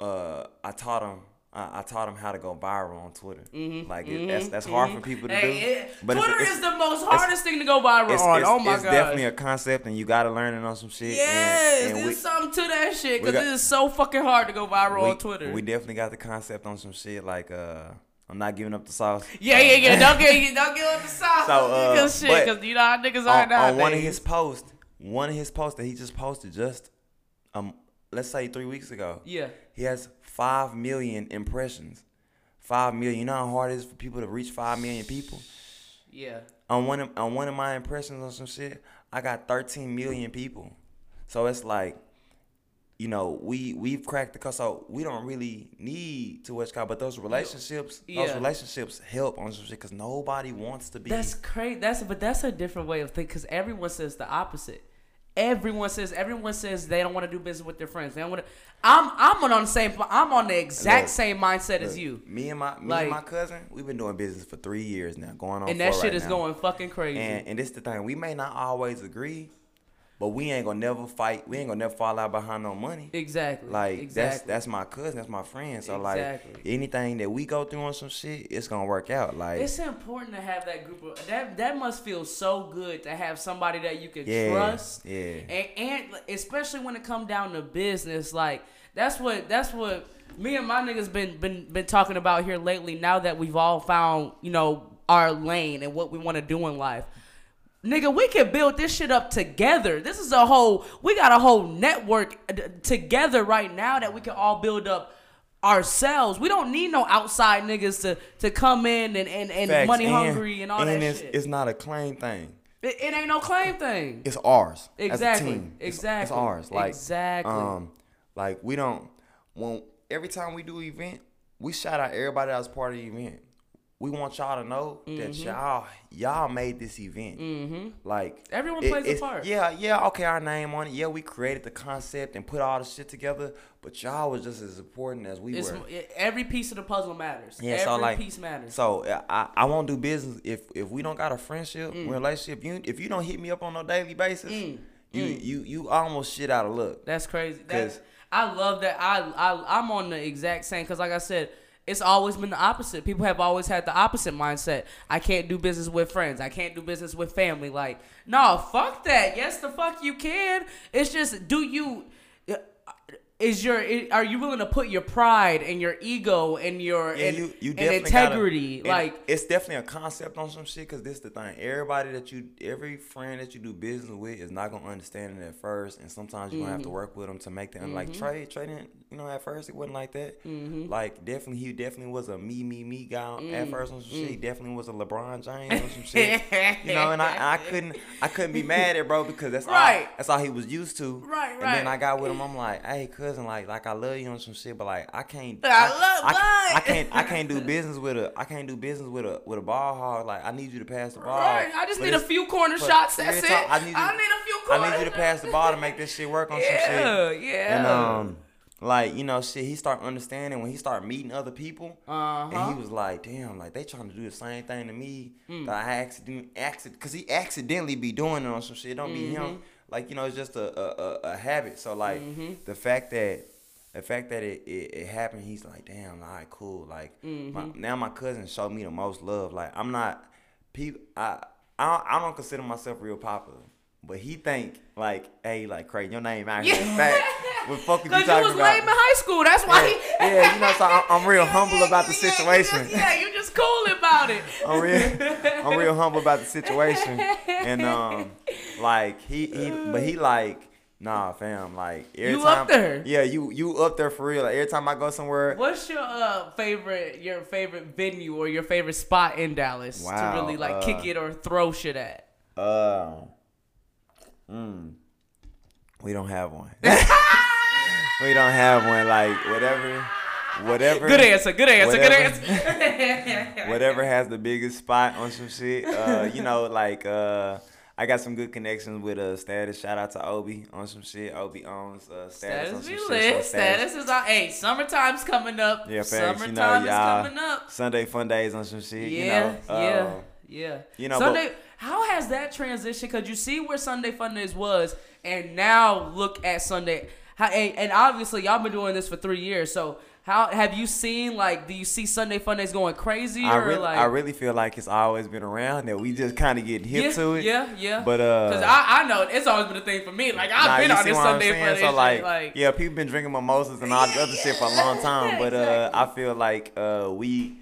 Uh, I taught him. I, I taught him how to go viral on Twitter. Mm-hmm. Like, mm-hmm. It, that's that's mm-hmm. hard for people to hey, do. It, but Twitter it's, it's, is the most hardest thing to go viral it's, on. It's, oh my god! It's gosh. definitely a concept, and you got to learn it on some shit. Yes, and, and there's we, something to that shit because it is so fucking hard to go viral we, on Twitter. We definitely got the concept on some shit. Like, uh. I'm not giving up the sauce. Yeah, yeah, yeah. Don't give, don't give up the sauce. So, uh, cause shit, cause you know how niggas are now. On one of his posts, one of his posts that he just posted just, um, let's say three weeks ago. Yeah. He has five million impressions. five million. You know how hard it is for people to reach five million people? Yeah. On one of, on one of my impressions on some shit, I got thirteen million people. So it's like, you know, we, we've cracked the code. So we don't really need to watch God, but those relationships, yeah. those relationships help on some shit because nobody wants to be. That's crazy. That's, but that's a different way of thinking because everyone says the opposite. Everyone says everyone says they don't want to do business with their friends. They don't want to. I'm I'm on the same. I'm on the exact look, same mindset look, as you. Me and my me like, and my cousin, we've been doing business for three years now, going on. And that shit right is now. Going fucking crazy. And, and this the thing, we may not always agree, but we ain't gonna never fight. We ain't gonna never fall out behind no money. Exactly. Like exactly. that's that's my cousin. That's my friend. So exactly. like anything that we go through on some shit, it's gonna work out. Like it's important to have that group of that. That must feel so good to have somebody that you can yeah, trust. Yeah. And, and especially when it come down to business, like that's what that's what me and my niggas been been been talking about here lately. Now that we've all found you know our lane and what we want to do in life. Nigga, we can build this shit up together. This is a whole, we got a whole network together right now that we can all build up ourselves. We don't need no outside niggas to, to come in and, and, and money hungry and, and all and that it's, shit. It's not a claim thing. It, it ain't no claim thing. It's ours. Exactly. As a team. Exactly. It's, it's ours. Like, exactly. Um, like we don't, when every time we do an event, we shout out everybody that was part of the event. We want y'all to know mm-hmm. that y'all y'all made this event. Mm-hmm. Like everyone it, plays a part. Yeah, yeah. Okay, our name on it. Yeah, we created the concept and put all the shit together. But y'all was just as important as we it's, were. Every piece of the puzzle matters. Yeah, every so like, piece matters. So I, I won't do business if if we don't got a friendship mm. relationship. You if you don't hit me up on a daily basis, mm. you mm. you you almost shit out of luck. That's crazy. That's, I love that. I I I'm on the exact same because like I said. It's always been the opposite. People have always had the opposite mindset. I can't do business with friends. I can't do business with family. Like, no, fuck that. Yes, the fuck you can. It's just, do you, is your, are you willing to put your pride and your ego and your yeah, and, you, you and integrity? Gotta, like, it's definitely a concept on some shit because this is the thing. Everybody that you, every friend that you do business with is not going to understand it at first. And sometimes you're mm-hmm. going to have to work with them to make them. Mm-hmm. Like, Trey, Trey didn't. You know, at first it wasn't like that. Mm-hmm. Like, definitely, he definitely was a me, me, me guy mm-hmm. at first on some shit. He definitely was a LeBron James on some shit. You know, and I, I couldn't, I couldn't be mad at bro because that's right. all, that's all he was used to. Right, right. And then I got with him. I'm like, hey, cousin, like, like I love you on some shit, but like, I can't. But I, I love. I, I can't. I can't do business with a. I can't do business with a with a ball hog. Like, I need you to pass the ball. Right. I just but need a few corner shots. That's it. Talk, I, need you, I need a few. Corner. I need you to pass the ball to make this shit work on yeah, some shit. Yeah. Yeah. And um. Like, you know, shit, he started understanding when he started meeting other people. Uh-huh. And he was like, damn, like, they trying to do the same thing to me. Mm. That I accidentally, accident, because he accidentally be doing it on some shit. It don't mm-hmm. be him. Like, you know, it's just a a, a habit. So, like, mm-hmm. the fact that the fact that it, it, it happened, he's like, damn, all right, cool. Like, mm-hmm. my, now my cousin showed me the most love. Like, I'm not, people, I, I, don't, I don't consider myself real popular. But he think, like, hey, like, Craig, your name out here is fat. What the fuck are you talking about? Because you was lame in high school. That's why yeah. he... Yeah, you know, so I'm, I'm real humble about the situation. Yeah, you just, yeah, you just cool about it. I'm real I'm real humble about the situation. And, um, like, he... he but he, like... Nah, fam, like... Every you time, up there. Yeah, you you up there for real. Like, every time I go somewhere... What's your uh, favorite your favorite venue or your favorite spot in Dallas wow, to really, like, uh, kick it or throw shit at? Uh... Mm. We don't have one. We don't have one. Like whatever, whatever. Good answer. Good answer. Whatever, good answer. Whatever has the biggest spot on some shit. Uh, you know, like uh, I got some good connections with uh Status. Shout out to Obi on some shit. Obi owns uh, Status. Status, on some shit. So Status. Status is our. Hey, summertime's coming up. Yeah, facts. Summertime you know, is coming up. Sunday fun days on some shit. Yeah, you know, yeah, uh, yeah. You know, Sunday. But, how has that transition? Because you see where Sunday Fundays was, and now look at Sunday. How, and, and obviously, y'all been doing this for three years. So, how have you seen? Like, do you see Sunday Fundays going crazy? Or I really, like, I really feel like it's always been around that we just kind of getting hip yeah, to it. Yeah, yeah. But uh, because I, I know it's always been a thing for me. Like I've nah, been on this Sunday Fundays. So like, like, yeah, people been drinking mimosas and all the other shit for a long time. But exactly. uh, I feel like uh, we.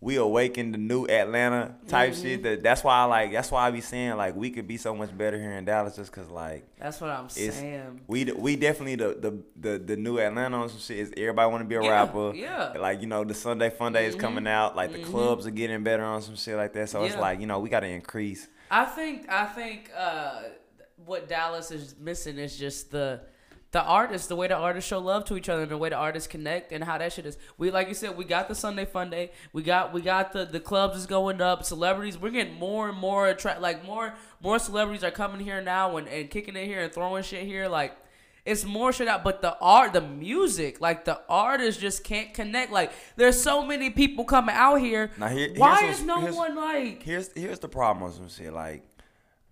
we awaken the new Atlanta type mm-hmm. shit. That that's why I like. That's why I be saying like we could be so much better here in Dallas, just cause like. That's what I'm saying. We we definitely the the the, the new Atlanta on some shit. Is everybody want to be a yeah, rapper? Yeah. Like you know the Sunday Fun Day mm-hmm. is coming out. Like the mm-hmm. clubs are getting better on some shit like that. So yeah. it's like you know we got to increase. I think I think uh, what Dallas is missing is just the. The artists, the way the artists show love to each other, and the way the artists connect, and how that shit is. We, like you said, we got the Sunday Fun Day. We got, we got the the clubs is going up. Celebrities, we're getting more and more attract. Like more, more celebrities are coming here now and, and kicking it here and throwing shit here. Like it's more shit out. But the art, the music, like the artists just can't connect. Like there's so many people coming out here. Now here why is no one like? Here's here's the problem with some shit like.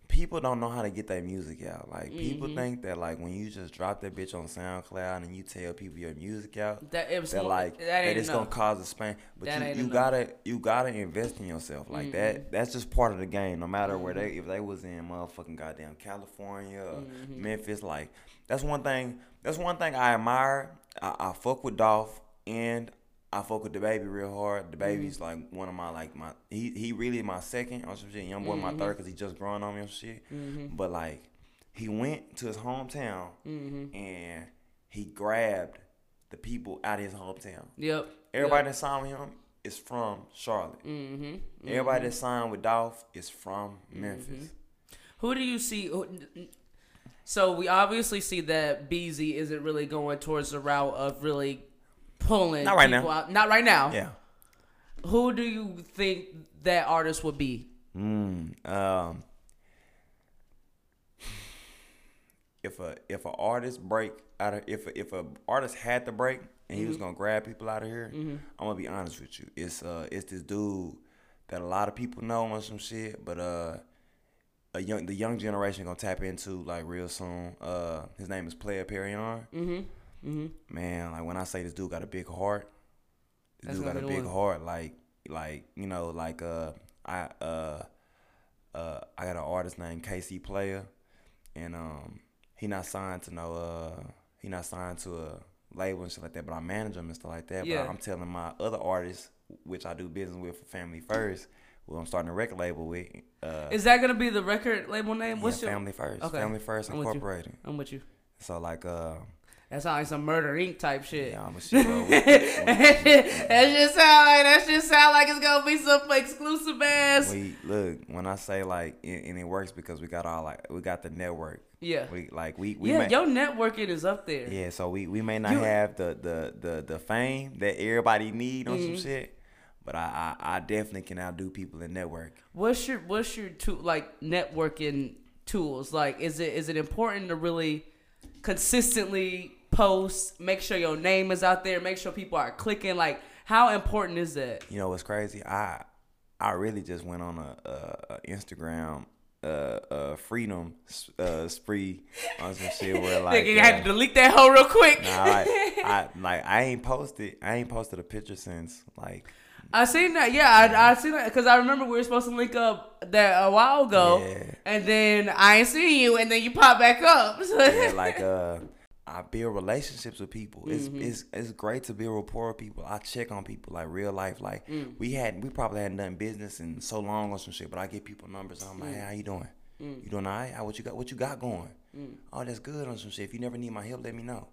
People don't know how to get that music out. Like mm-hmm. people think that like when you just drop that bitch on SoundCloud and you tell people your music out, that, it was that like that, that it's enough. Gonna cause a span. But that you, you gotta you gotta invest in yourself. Like mm-hmm. that that's just part of the game. No matter mm-hmm. where they if they was in motherfucking goddamn California, or mm-hmm. Memphis, like that's one thing. That's one thing I admire. I, I fuck with Dolph and. I fuck with the baby real hard. The baby's mm-hmm. like one of my like my he he really my second on some shit. Young boy mm-hmm. my third because he just growing on me and shit. Mm-hmm. But like he went to his hometown mm-hmm. and he grabbed the people out of his hometown. Yep. Everybody yep. that signed with him is from Charlotte. Mm-hmm. Mm-hmm. Everybody that signed with Dolph is from Memphis. Mm-hmm. Who do you see? So we obviously see that B Z isn't really going towards the route of really. Pulling not right people now. Out. Not right now. Yeah. Who do you think that artist would be? Mm, um, if a if an artist break out of if a, if a artist had to break and he mm-hmm. was gonna grab people out of here, mm-hmm. I'm gonna be honest with you. It's uh it's this dude that a lot of people know on some shit, but uh a young the young generation gonna tap into like real soon. Uh, his name is Player Perion. Mm-hmm. Mm-hmm. Man, like when I say this dude got a big heart, this That's dude got a big one. Heart. Like, like you know, like uh, I uh, uh, I got an artist named Casey Player, and um, he not signed to no uh, he not signed to a label and shit like that. But I manage him and stuff like that. Yeah. But I'm telling my other artists, which I do business with for Family First, who I'm starting a record label with. Uh, Is that gonna be the record label name? What's yeah, your Family First? Okay. Family First Incorporated. I'm, I'm with you. So like uh. That sounds like some Murder Incorporated type shit. Yeah, I'm a shit, bro. That just sound like that shit sound like it's gonna be some exclusive ass. We look when I say like, and it works because we got all like we got the network. Yeah. We like we, we yeah. May, your networking is up there. Yeah. So we, we may not you, have the, the the the fame that everybody need on mm-hmm. some shit, but I, I I definitely can outdo people in network. What's your what's your to, like networking tools like? Is it is it important to really consistently post, make sure your name is out there, make sure people are clicking? Like, how important is that? You know what's crazy? I I really just went on a, a, a Instagram uh, uh, freedom uh, spree on some shit where like you had to delete that hoe real quick. Nah, I, I like I ain't posted I ain't posted a picture since like. I seen that, yeah, I I seen that because I remember we were supposed to link up that a while ago, yeah. and then I ain't seen you, and then you pop back up. Yeah, like uh, I build relationships with people. Mm-hmm. It's it's it's great to build rapport with people. I check on people like real life. Like mm. we had we probably hadn't done business in so long or some shit, but I get people numbers. I'm like, mm. hey, how you doing? Mm. You doing all right? How what you got? What you got going? Mm. Oh, that's good on some shit. If you never need my help, let me know.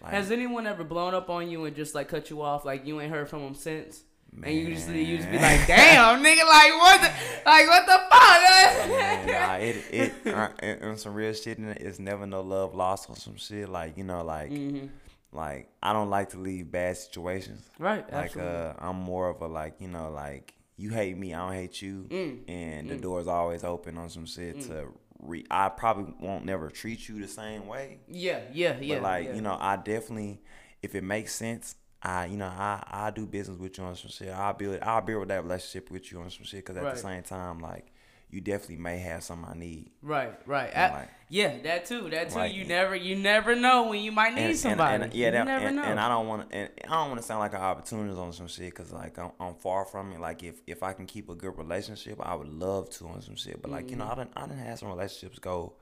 Like, has anyone ever blown up on you and just like cut you off? Like you ain't heard from them since? Man. And you just, you just be like, damn, nigga, like what, the, like what the fuck? Man, nah, it, it, uh, it, it, some real shit. It's never no love lost on some shit. Like you know, like, mm-hmm. like I don't like to leave bad situations. Right. Like absolutely. uh, I'm more of a like, you know, like you hate me, I don't hate you, mm. and the mm. door's always open on some shit mm. to. Re- I probably won't never treat you the same way. Yeah, yeah, yeah. But like yeah. you know, I definitely, if it makes sense. I, you know, I, I do business with you on some shit. I build, I build that relationship with you on some shit. Cause at right. the same time, like, you definitely may have something I need. Right, right. I, like, yeah, that too, that too. Like, you never, you never know when you might need and, somebody. And, and, yeah, you that, never and, know. And I don't want to, and I don't want to sound like an opportunist on some shit. Cause like I'm, I'm far from it. Like if, if I can keep a good relationship, I would love to on some shit. But like mm-hmm. you know, I done, I done had some relationships go,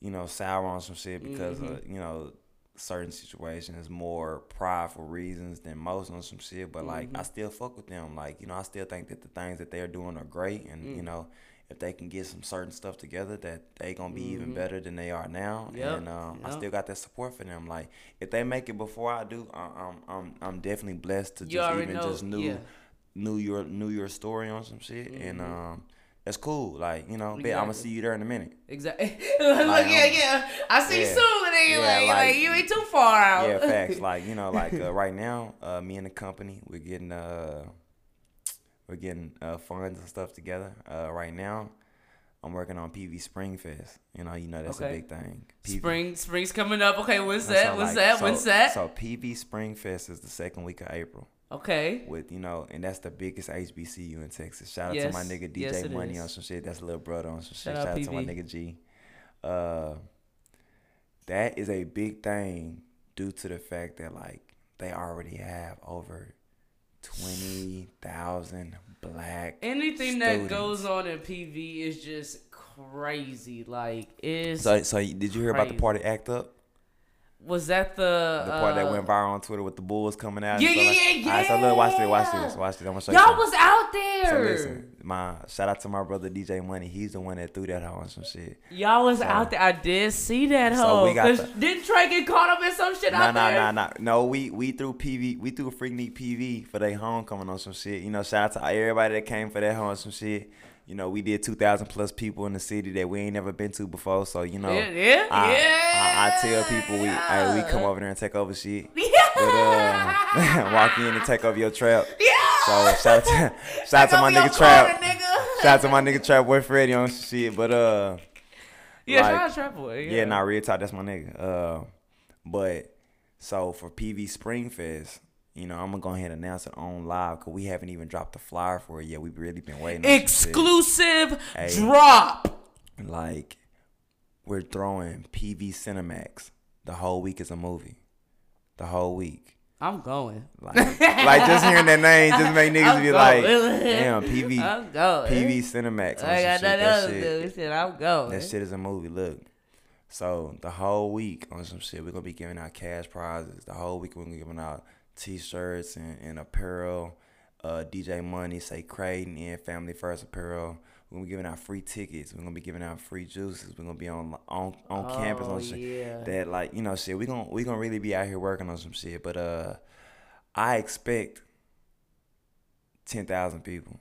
you know, sour on some shit because mm-hmm. of, you know. certain situations more pride for reasons than most on some shit, but like mm-hmm. I still fuck with them. Like, you know, I still think that the things that they're doing are great, and mm. you know, if they can get some certain stuff together, that they gonna be mm-hmm. even better than they are now. Yep. And um, yep. I still got that support for them. Like, if they make it before I do, I'm I'm I'm definitely blessed to you just even know. just knew yeah. knew your knew your story on some shit, mm-hmm. and um. That's cool, like, you know, exactly. Babe, I'm gonna see you there in a minute. Exactly. Look, like, yeah, I'm, yeah. I see yeah. you soon, and then yeah, like, like, like, you ain't too far out. Yeah, facts. Like, you know, like uh, right now, uh, me and the company, we're getting uh, we're getting uh, funds and stuff together. Uh, right now, I'm working on P V Spring Fest. You know, you know that's okay. a big thing. P V. Spring, spring's coming up. Okay, when's that? So, when's like, that? So, when's that? So P V Spring Fest is the second week of April. Okay. With, you know, and that's the biggest H B C U in Texas. Shout out yes. to my nigga D J yes, Money is. on some shit. That's a little brother on some shit. Shout, Shout out P V. To my nigga G. Uh, that is a big thing due to the fact that, like, they already have over twenty thousand black Anything students. That goes on in P V is just crazy. Like, it's So, so did you crazy. hear about the party Act Up? Was that the... The part uh, that went viral on Twitter with the Bulls coming out? Yeah, yeah, yeah, yeah. All right, so look, watch this, watch this, watch this. I'm going to show you. Y'all was out there. So listen, my, shout out to my brother D J Money. He's the one that threw that hoe on some shit. Y'all was so, out there. I did see that hoe. So didn't Trey get caught up in some shit nah, out nah, there? Nah, nah, nah, no, we, we threw P V, we threw a FreakNik P V for their homecoming on some shit. You know, shout out to everybody that came for that hoe on some shit. You know, we did two thousand plus people in the city that we ain't never been to before. So, you know, yeah, yeah, I, yeah. I, I tell people, we yeah. I, we come over there and take over shit. Yeah. But, uh, walk in and take over your trap. Yeah. So, shout out to, shout out to my nigga Trap. Nigga. Shout out to my nigga Trap Boy Freddy on shit. But, uh. Yeah, like, shout out Trap Boy. Yeah, yeah nah, real talk. That's my nigga. Uh, but, so for P V Spring Fest. You know, I'm going to go ahead and announce it on live because we haven't even dropped the flyer for it yet. We've really been waiting. Exclusive hey, drop. Like, we're throwing P V Cinemax. The whole week is a movie. The whole week. I'm going. Like, like just hearing that name just make niggas I'm be going. Like, damn, P V I'm going. P V Cinemax. I got nothing else to do. I'm going. That shit is a movie. Look. So, the whole week on some shit, we're going to be giving out cash prizes. The whole week, we're going to be giving out T-shirts and, and apparel, uh, D J Money, SayCrayton, and Family First apparel. We're gonna be giving out free tickets. We're gonna be giving out free juices. We're gonna be on on, on oh, campus on shit yeah. that like you know shit. We gonna we gonna really be out here working on some shit. But uh, I expect ten thousand people.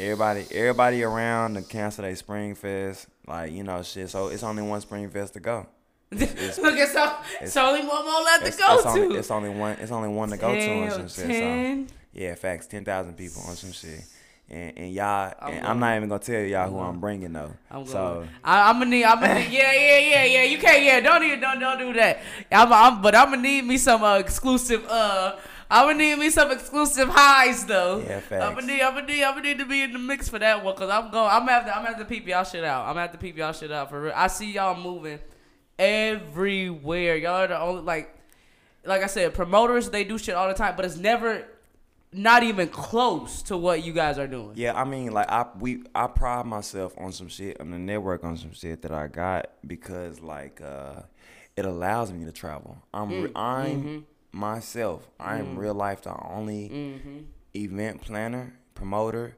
Everybody everybody around to cancel their Spring Fest. Like you know shit. So it's only one Spring Fest to go. It's, it's, Look, it's, all, it's, it's only one more left to go it's only, to. It's only one. It's only one to go Damn, to on some ten. Shit. So yeah, facts. Ten thousand people on some shit, and, and y'all. I'm, and I'm not even gonna tell y'all who I'm bringing though. I'm so I, I'm gonna need. I'm gonna need, yeah, yeah, yeah, yeah. You can't. Yeah, don't even. Don't don't do that. I'm. I'm but I'm gonna need me some uh, exclusive. Uh, I'm gonna need me some exclusive highs though. Yeah, facts. I'm gonna need. I'm gonna need. I'm gonna need to be in the mix for that one because I'm going. I'm gonna have to. I'm gonna have to peep y'all shit out. I'm gonna have to peep y'all shit out for real. I see y'all moving everywhere. Y'all are the only like like I said, promoters, they do shit all the time, but it's never not even close to what you guys are doing. Yeah, I mean like I we I pride myself on some shit on the network on some shit that I got because like uh it allows me to travel. I'm mm. I'm mm-hmm. myself. I'm mm. real life the only mm-hmm. event planner, promoter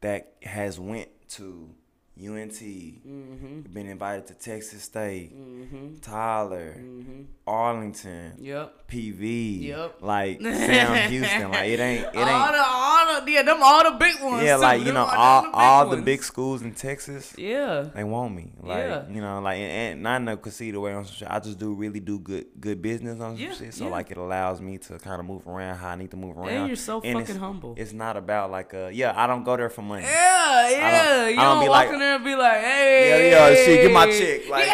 that has went to U N T, mm-hmm. been invited to Texas State, mm-hmm. Tyler, mm-hmm. Arlington, yep. P V, yep. like Sam Houston, like it ain't, it ain't all the, all the, yeah, them all the big ones, yeah, like too. You them know, all, all, the, big all the big schools in Texas, yeah, they want me, like yeah. you know, like and, and not no conceit away on some shit. I just do really do good, good business on some yeah, shit, so yeah. like it allows me to kind of move around how I need to move around. And you're so and fucking it's, humble. It's not about like, uh, yeah, I don't go there for money. Yeah, yeah, don't, you don't, don't be like. And be like, hey, yo, yo, shit, get my chick. Like,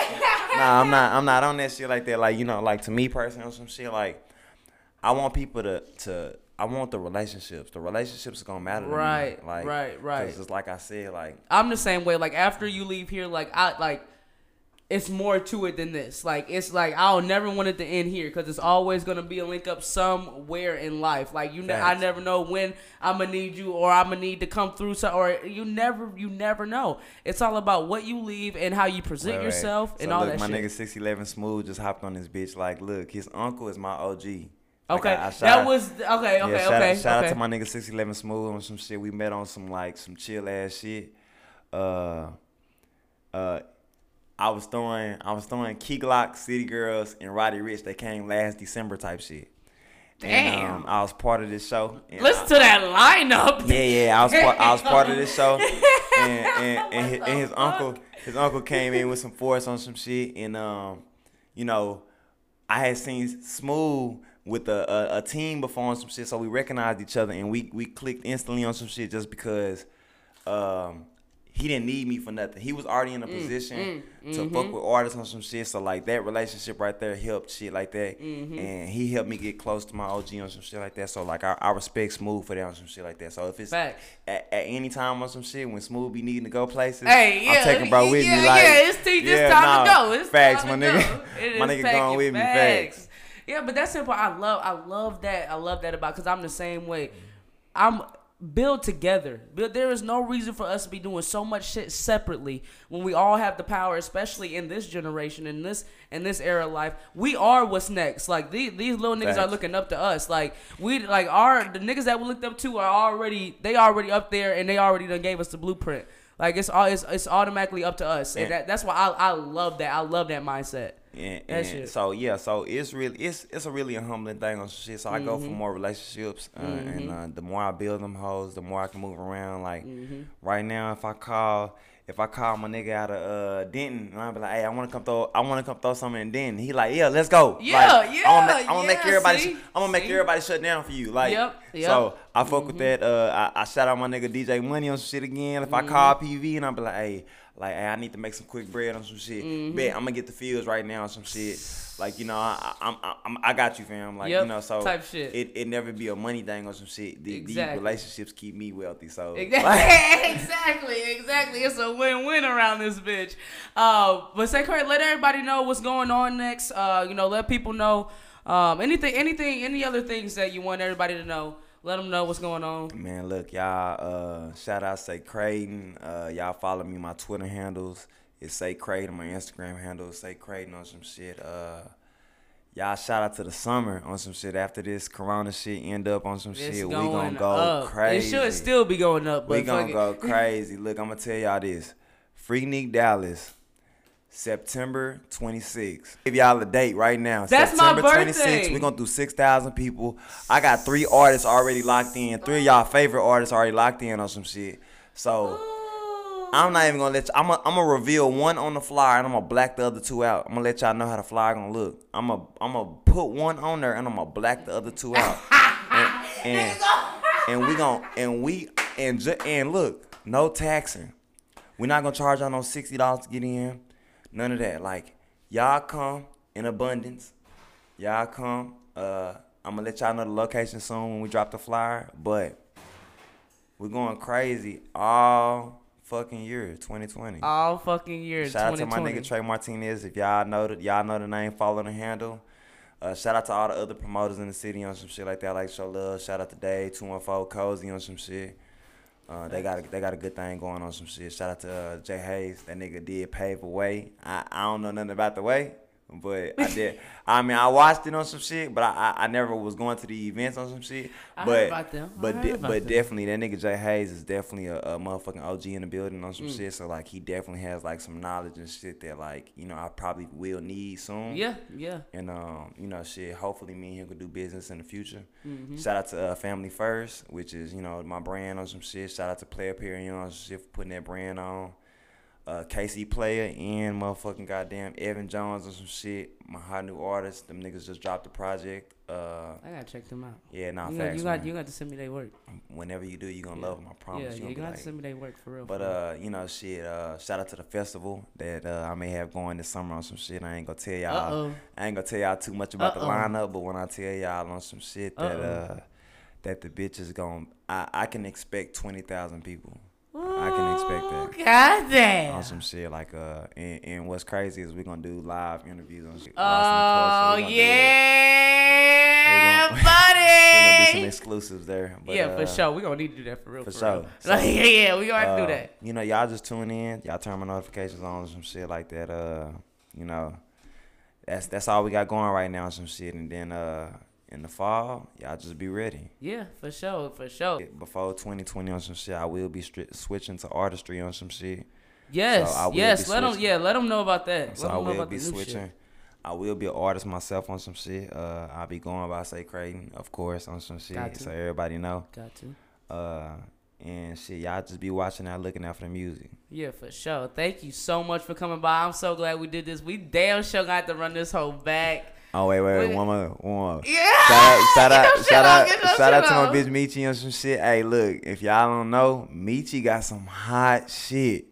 nah, I'm not, I'm not on that shit like that. Like, you know, like to me personally, on some shit, like, I want people to, to, I want the relationships. The relationships are gonna matter. Right, to me. Like, right, right. Because it's like I said, like, I'm the same way. Like, after you leave here, like, I, like, it's more to it than this. Like, it's like, I'll never want it to end here because it's always going to be a link up somewhere in life. Like, you know, I never know when I'm going to need you or I'm going to need to come through. So, or you never, you never know. It's all about what you leave and how you present right, yourself right. and so all look, that my shit. My nigga six eleven Smooth just hopped on this bitch. Like, look, his uncle is my O G. Like okay, I, I shout, that was, okay, okay, yeah, okay. Shout, okay, shout okay. out to my nigga six eleven Smooth on some shit. We met on some, like, some chill ass shit. Uh, uh, I was throwing, I was throwing Key Glock, City Girls, and Roddy Rich. They came last December type shit. Damn. And, um, I was part of this show. Listen I, to that lineup. Yeah, yeah. I was, part, I was part of this show. And, and, and, his, and his uncle, his uncle came in with some force on some shit. And um, you know, I had seen Smooth with a, a a team before on some shit, so we recognized each other and we we clicked instantly on some shit just because. Um, He didn't need me for nothing. He was already in a position mm, mm, to mm-hmm. fuck with artists on some shit. So, like, that relationship right there helped shit like that. Mm-hmm. And he helped me get close to my O G on some shit like that. So, like, I, I respect Smooth for that on some shit like that. So, if it's at, at any time on some shit, when Smooth be needing to go places, hey, yeah, I'm taking bro with yeah, me. Like, yeah, it's, t- yeah, it's time nah, to go. It's facts, time my to nigga. Go. My nigga going with me. Facts. Yeah, but that's simple. I love, I love that. I love that about because I'm the same way. I'm... Build together. Build, there is no reason for us to be doing so much shit separately when we all have the power, especially in this generation, in this in this era of life. We are what's next. Like, these, these little niggas Thanks. are looking up to us. Like, we like our the niggas that we looked up to are already they already up there and they already done gave us the blueprint. Like, it's all it's, it's automatically up to us. And, and that, that's why I I love that. I love that mindset. And, that and shit. So yeah, so it's really it's it's a really a humbling thing on shit. So I mm-hmm. go for more relationships, uh, mm-hmm. and uh, the more I build them hoes, the more I can move around. Like mm-hmm. right now, if I call if I call my nigga out of uh, Denton, and I be like, hey, I want to come throw I want to come throw something in Denton. He like, yeah, let's go. Yeah, like, yeah. I'm gonna, I'm gonna yeah, make everybody see? I'm gonna make see? everybody shut down for you. Like yep, yep. so, I fuck mm-hmm. with that. Uh, I, I shout out my nigga D J Money on some shit again. If mm-hmm. I call P V and I be like, hey. Like, hey, I need to make some quick bread on some shit. Mm-hmm. Bet, I'm going to get the fields right now on some shit. Like, you know, I I'm, I'm, I got you, fam. Like, yep, you know, so type shit. It, it never be a money thing on some shit. The, exactly. These relationships keep me wealthy, so. Exactly, exactly. exactly. It's a win-win around this bitch. Uh, but SayCrayton, let everybody know what's going on next. Uh, you know, let people know um, anything, anything, any other things that you want everybody to know. Let them know what's going on. Man, look, y'all, uh, shout out SayCrayton. Uh, y'all follow me. My Twitter handles is SayCrayton. My Instagram handle is SayCrayton on some shit. Uh, y'all, shout out to the summer on some shit. After this corona shit end up on some it's shit, we going to go up. crazy. It should still be going up. But we going to go crazy. Look, I'm going to tell y'all this. FreakNik Dallas. September twenty-sixth. Give y'all a date right now. That's September my birthday. twenty-sixth. We're going to do six thousand people. I got three artists already locked in. Three of y'all favorite artists already locked in on some shit. So, ooh. I'm not even going to let you. I'm going to reveal one on the flyer and I'm going to black the other two out. I'm going to let y'all know how the flyer going to look. I'm going I'm to put one on there and I'm going to black the other two out. and, and, and we going to, and we, and, and look, no taxing. We're not going to charge y'all no sixty dollars to get in. None of that. Like, y'all come in abundance. Y'all come. Uh, I'm going to let y'all know the location soon when we drop the flyer. But we're going crazy all fucking year, twenty twenty. All fucking year, shout twenty twenty. Shout out to my nigga Trey Martinez. If y'all know the, y'all know the name, follow the handle. Uh, shout out to all the other promoters in the city on some shit like that. Like, show love. Shout out to Dave, two one four, Cozy on some shit. Uh, they got a, they got a good thing going on some shit. Shout out to uh, Jay Hayes. That nigga did pave the way. I, I don't know nothing about the way, but I did. I mean, I watched it on some shit, but I, I, I never was going to the events on some shit. I but, heard about them. I but heard de- about but them. Definitely that nigga Jay Hayes is definitely a, a motherfucking O G in the building on some mm. shit. So like he definitely has like some knowledge and shit that like you know I probably will need soon. Yeah, yeah. And um you know shit. Hopefully me and him can do business in the future. Mm-hmm. Shout out to uh, Family First, which is you know my brand on some shit. Shout out to Player Perion on some shit for putting that brand on. Uh, Casey Player and motherfucking goddamn Evan Jones and some shit. My hot new artist. Them niggas just dropped the project. Uh, I gotta check them out. Yeah, nah, you facts. Got, you, got, you got to send me their work. Whenever you do, you gonna yeah. love them. I promise. Yeah, you, yeah, you gotta like, send me their work for real. But, for uh, real. You know, shit, uh, shout out to the festival that uh, I may have going this summer on some shit. I ain't gonna tell y'all. Uh-oh. I ain't gonna tell y'all too much about Uh-oh. the lineup, but when I tell y'all on some shit that uh, that the bitch is gonna, I, I can expect twenty thousand people. Ooh. I can expect that. God damn. On some shit like uh, and, and what's crazy is we're gonna do live interviews on shit. Oh so yeah, gonna, buddy. We're gonna do some exclusives there. But, yeah, for uh, sure. We're gonna need to do that for real. For, for sure. Real. So, like, yeah, yeah, we gonna uh, do that. You know, y'all just tune in. Y'all turn my notifications on, some shit like that. Uh, you know, that's that's all we got going right now. Some shit, and then uh. in the fall, y'all just be ready. Yeah, for sure, for sure. Before twenty twenty on some shit, I will be stri switching to artistry on some shit. Yes, so yes. Let them, yeah, let them know about that. So let I will know about be switching. Shit. I will be an artist myself on some shit. Uh, I'll be going by SayCrayton, of course, on some shit. Got to. So everybody know. Got to. Uh, and shit, y'all just be watching out, looking out for the music. Yeah, for sure. Thank you so much for coming by. I'm so glad we did this. We damn sure got to run this whole back. Oh, wait, wait, wait, one more, one more. Yeah. Shout out, shout out, shout out, shout out to my bitch Michi on some shit. Hey, look, if y'all don't know, Michi got some hot shit.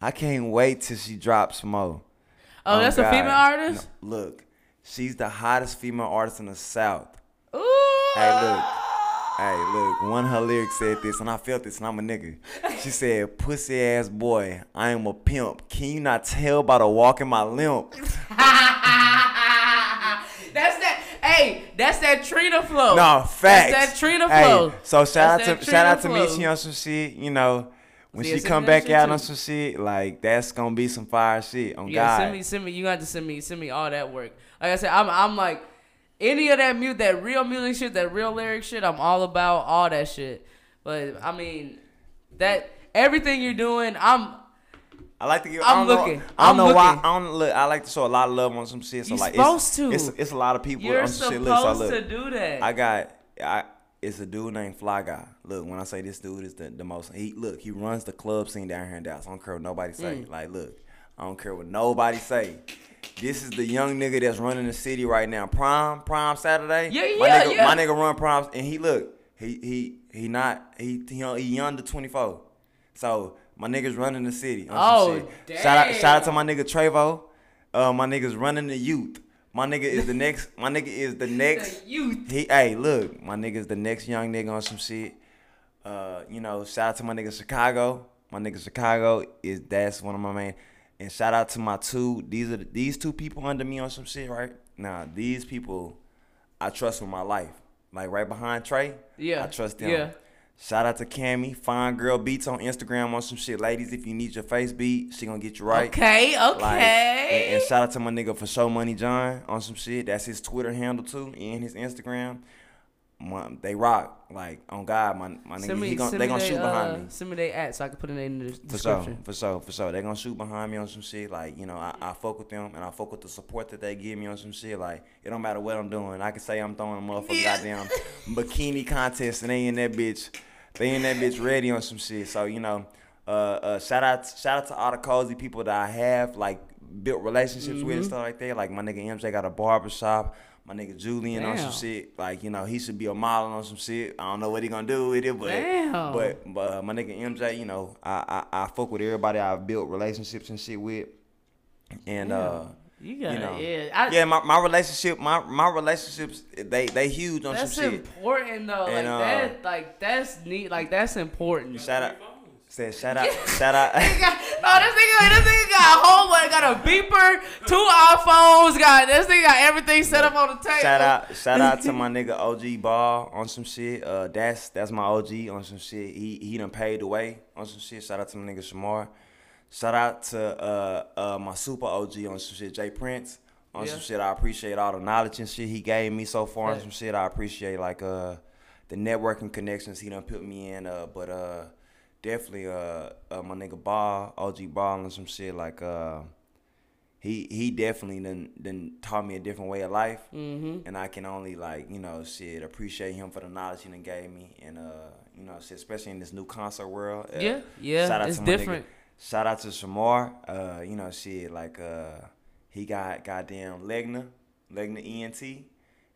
I can't wait till she drops more. Oh, oh that's God. A female artist? No, look, she's the hottest female artist in the South. Ooh. Hey, look. Hey, look, one of her lyrics said this, and I felt this, and I'm a nigga. She said, pussy ass boy, I am a pimp. Can you not tell by the walk in my limp? That's that. Hey, that's that Trina flow. No, facts. That's that Trina flow. Hey, so shout that's out to Trina shout out to Michi on some shit. You know, when yeah, she come back out too. On some shit, like that's gonna be some fire shit. On yeah, God. send me, send me. You got to send me, send me all that work. Like I said, I'm, I'm like any of that mute, that real music shit, that real lyric shit. I'm all about all that shit. But I mean, that everything you're doing, I'm. I like to give. I'm I don't looking. Know, I don't I'm know looking. why. I don't look. I like to show a lot of love on some shit. So You're like, supposed it's, to. It's, it's a lot of people. You're on some shit. Look, so look, to do that. I got. I. It's a dude named Fly Guy. Look, when I say this dude is the the most. He look. He runs the club scene down here in Dallas. I don't care what nobody say. Mm. Like, look. I don't care what nobody say. This is the young nigga that's running the city right now. Prime, prime Saturday. Yeah, yeah, my nigga, yeah. My nigga run primes, and he look. He he he not. He he, he under twenty-four. So. My niggas running the city. Oh, shit. Damn. Shout out, shout out to my nigga Trevo. Uh, my niggas running the youth. My nigga is the next. My nigga is the next the youth. He, hey, look, my nigga is the next young nigga on some shit. Uh, you know, shout out to my nigga Chicago. My nigga Chicago is that's one of my main. And shout out to my two. These are the, these two people under me on some shit right now. Nah, these people, I trust with my life. Like right behind Trey. Yeah, I trust them. Yeah. Shout out to Cammy, Fine Girl Beats on Instagram on some shit. Ladies, if you need your face beat, she gonna get you right. Okay, okay. Like, and, and shout out to my nigga For Show Money John on some shit. That's his Twitter handle too and his Instagram. My, they rock. Like, on God, my, my nigga, me, he gonna, they gonna they, shoot behind uh, me. Send me their ad so I can put it in the description. For sure, for sure, for sure. They gonna shoot behind me on some shit. Like, you know, I, I fuck with them and I fuck with the support that they give me on some shit. Like, it don't matter what I'm doing. I can say I'm throwing a motherfucking yeah. goddamn bikini contest and they in that bitch. They in that bitch ready on some shit. So, you know, uh, uh, shout out shout out to all the cozy people that I have, like, built relationships mm-hmm. with and stuff like that. Like, my nigga M J got a barbershop. My nigga Julian Damn. on some shit, like, you know, he should be a model on some shit. I don't know what he gonna do with it, but Damn. but but uh, my nigga M J, you know, I, I I fuck with everybody I've built relationships and shit with, and Damn. uh, you, gotta, you know, yeah, I, yeah, my my relationship, my my relationships, they they huge on some shit. That's important though, and, like uh, that, like that's neat, like that's important. Shout out. Said shout out, shout out. got, no, this nigga, this nigga got a whole one, got a beeper, two iPhones, got this nigga got everything set up on the table. Shout out, shout out to my nigga O G Ball on some shit. Uh, that's that's my O G on some shit. He he done paid the way on some shit. Shout out to my nigga Shamar. Shout out to uh uh my super O G on some shit, Jay Prince on yeah. some shit. I appreciate all the knowledge and shit he gave me so far yeah. on some shit. I appreciate like uh the networking connections he done put me in. Uh, but uh. Definitely, uh, uh, my nigga Ball, O G Ball, and some shit like uh, he he definitely done, done taught me a different way of life, mm-hmm. and I can only like you know shit appreciate him for the knowledge he done gave me, and uh, you know shit, especially in this new concert world. Uh, yeah, yeah, shout out it's to my different. Nigga, shout out to Shamar, uh, you know shit like uh, he got goddamn Legna, Legna E N T.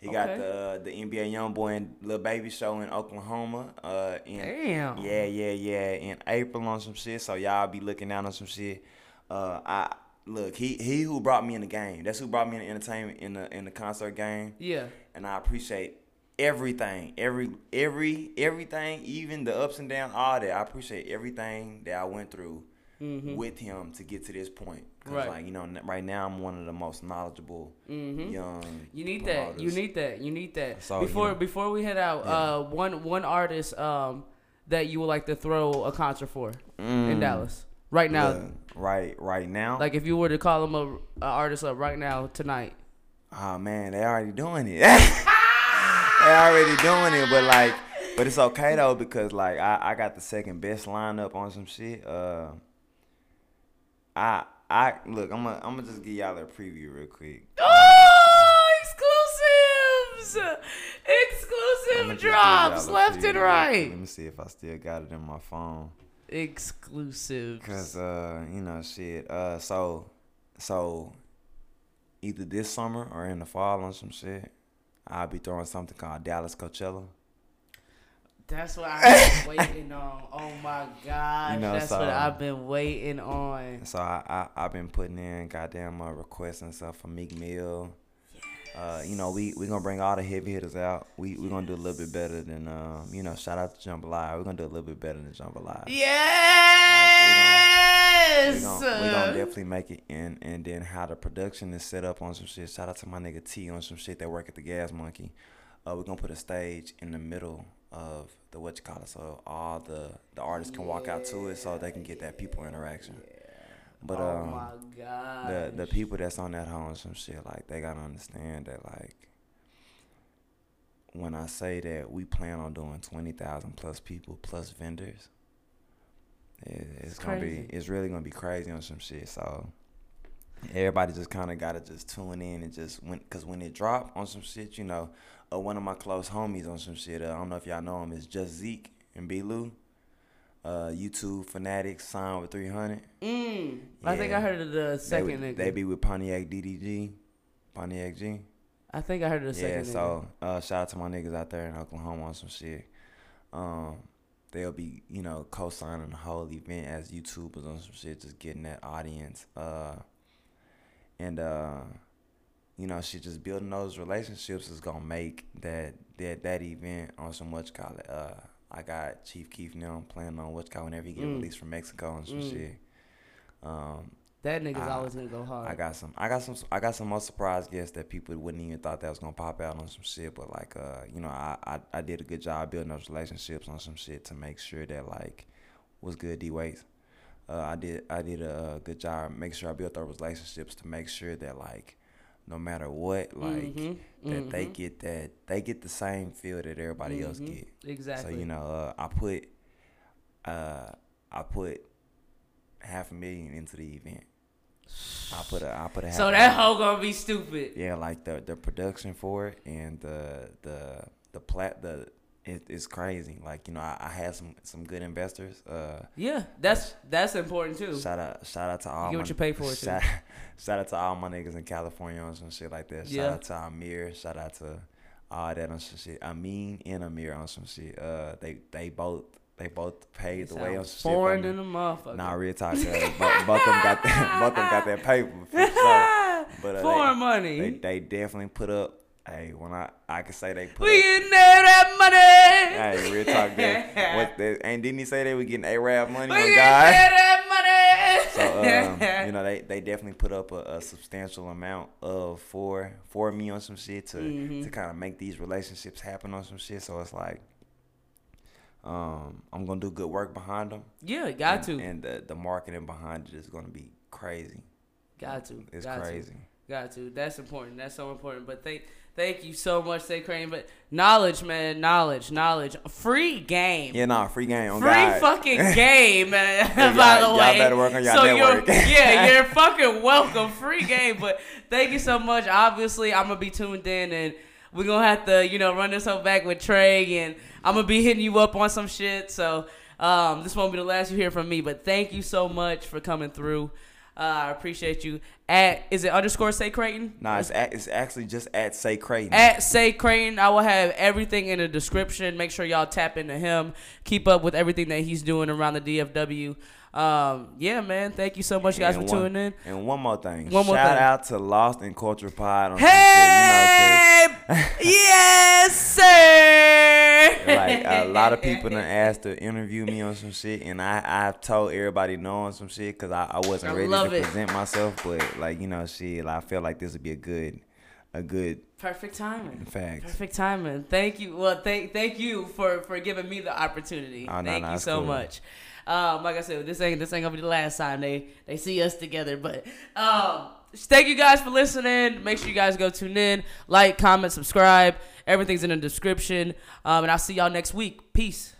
He okay. got the uh, the N B A Young Boy and Lil Baby show in Oklahoma. Uh, in, Damn. Yeah, yeah, yeah. In April on some shit. So y'all be looking down on some shit. Uh, I look he he who brought me in the game. That's who brought me in the entertainment in the in the concert game. Yeah. And I appreciate everything, every, every, everything, even the ups and downs, all that. I appreciate everything that I went through mm-hmm. with him to get to this point. Cause right. like, you know, right now I'm one of the most knowledgeable mm-hmm. young. You need promoters. that. You need that. You need that. So, before you know, before we head out, yeah. uh, one one artist um that you would like to throw a concert for mm. in Dallas right now. Yeah. Right, right now. Like if you were to call him a, a artist up right now tonight. Oh man, they already doing it. They already doing it, but like, but it's okay though because like I, I got the second best lineup on some shit. Uh, I I look, I'm gonna I'm gonna just give y'all a preview real quick. Oh, exclusives, exclusive drops left and right. Let me see if I still got it in my phone. Exclusives. Cause uh, you know shit. Uh, so so either this summer or in the fall on some shit. I'll be throwing something called Dallas Coachella. That's what I've been waiting on. Oh, my gosh. You know, That's so, what I've been waiting on. So, I've I, I been putting in goddamn uh, requests and stuff for Meek Mill. Yes. Uh, you know, we, we going to bring all the heavy hitters out. We're we yes. going to do a little bit better than, um, you know, shout out to Jambalaya. We're going to do a little bit better than Jambalaya. Yes! Like, we're going to definitely make it in. And then how the production is set up on some shit. Shout out to my nigga T on some shit that work at the Gas Monkey. Uh, we're going to put a stage in the middle of the what you call it, so all the the artists can yeah. walk out to it, so they can get that people interaction. Yeah. But oh um, my the the people that's on that home some shit, like they gotta understand that, like when I say that we plan on doing twenty thousand plus people plus vendors, it, it's, it's gonna crazy. be it's really gonna be crazy on some shit. So everybody just kind of gotta just tune in and just when, cause when it drop on some shit, you know. Uh, one of my close homies on some shit. Uh, I don't know if y'all know him. It's Just Zeke and B. Lou. Uh, YouTube Fanatics signed with three hundred. Mm. Yeah. I think I heard of the second they, nigga. They be with Pontiac D D G. Pontiac G. I think I heard of the yeah, second so, nigga. Yeah, uh, so shout out to my niggas out there in Oklahoma on some shit. Um, they'll be, you know, co-signing the whole event as YouTubers on some shit, just getting that audience. Uh, and, uh... You know, she just building those relationships is gonna make that that that event on some what you call it. Uh, I got Chief Keef now planning on what you call whenever you get mm. released from Mexico and some mm. shit. Um, that nigga's I, always gonna go hard. I got some, I got some, I got some more surprise guests that people wouldn't even thought that was gonna pop out on some shit. But like, uh, you know, I, I I did a good job building those relationships on some shit to make sure that like, what's good, D Waits. Uh, I did I did a good job make sure I built those relationships to make sure that like. No matter what, like mm-hmm, that, mm-hmm. they get that they get the same feel that everybody mm-hmm. else get. Exactly. So you know, uh, I put, uh, I put half a million into the event. I put a, I put a. Half so that hoe gonna be stupid. Yeah, like the the production for it and the the the plat the it, it's crazy. Like you know, I, I had some some good investors. Uh, yeah, that's that's important too. Shout out, shout out to all. You get what my, you pay for it. Shout, too. Shout out to all my niggas in California on some shit like that. Shout yeah. out to Amir. Shout out to all that on some shit. Amin and Amir on some shit. Uh, they they both they both paid the way on some foreign shit. Foreign in the motherfucker. Nah, real talk. Uh, both, both them got that. Both them got that paper. So, but, uh, foreign they, money. They, they definitely put up. Hey, when I I can say they put. We up, in there that money. Hey, real talk. That, what that, and didn't he say they were getting A R A B money? We in there so, um, you know, they, they definitely put up a, a substantial amount of for for me on some shit to, mm-hmm. to kind of make these relationships happen on some shit. So it's like, um, I'm going to do good work behind them. Yeah, got and, to. And the, the marketing behind it is going to be crazy. Got to. It's got crazy. To. Got to. That's important. That's so important. But thank thank you so much, SayCrayton. But knowledge, man. Knowledge. Knowledge. Free game. Yeah, nah, free game. Oh, free God. Fucking game, man, yeah, by the way. Y'all better work on y'all so network. You're, yeah, you're fucking welcome. Free game. But thank you so much. Obviously, I'm going to be tuned in, and we're going to have to, you know, run this whole back with Trey, and I'm going to be hitting you up on some shit. So um, this won't be the last you hear from me. But thank you so much for coming through. Uh, I appreciate you. at, is it underscore Say Crayton? Nah, it's, at, it's actually just at Say Crayton. At Say Crayton. I will have everything in the description. Make sure y'all tap into him. Keep up with everything that he's doing around the D F W. Um, yeah, man. Thank you so much, guys, and for one, tuning in. And one more thing. One more Shout thing. out to Lost and Culture Pod. On hey! You know, yes, sir! Like, a lot of people done asked to interview me on some shit, and I, I told everybody no on some shit because I, I wasn't I ready to it. present myself. But, like, you know, shit, like, I feel like this would be a good... A good perfect timing. Facts. Perfect timing. Thank you. Well, thank thank you for, for giving me the opportunity. Oh, thank no, no, you so cool. much. Um, like I said, this ain't this ain't gonna be the last time they they see us together. But um, thank you guys for listening. Make sure you guys go tune in, like, comment, subscribe. Everything's in the description. Um, and I'll see y'all next week. Peace.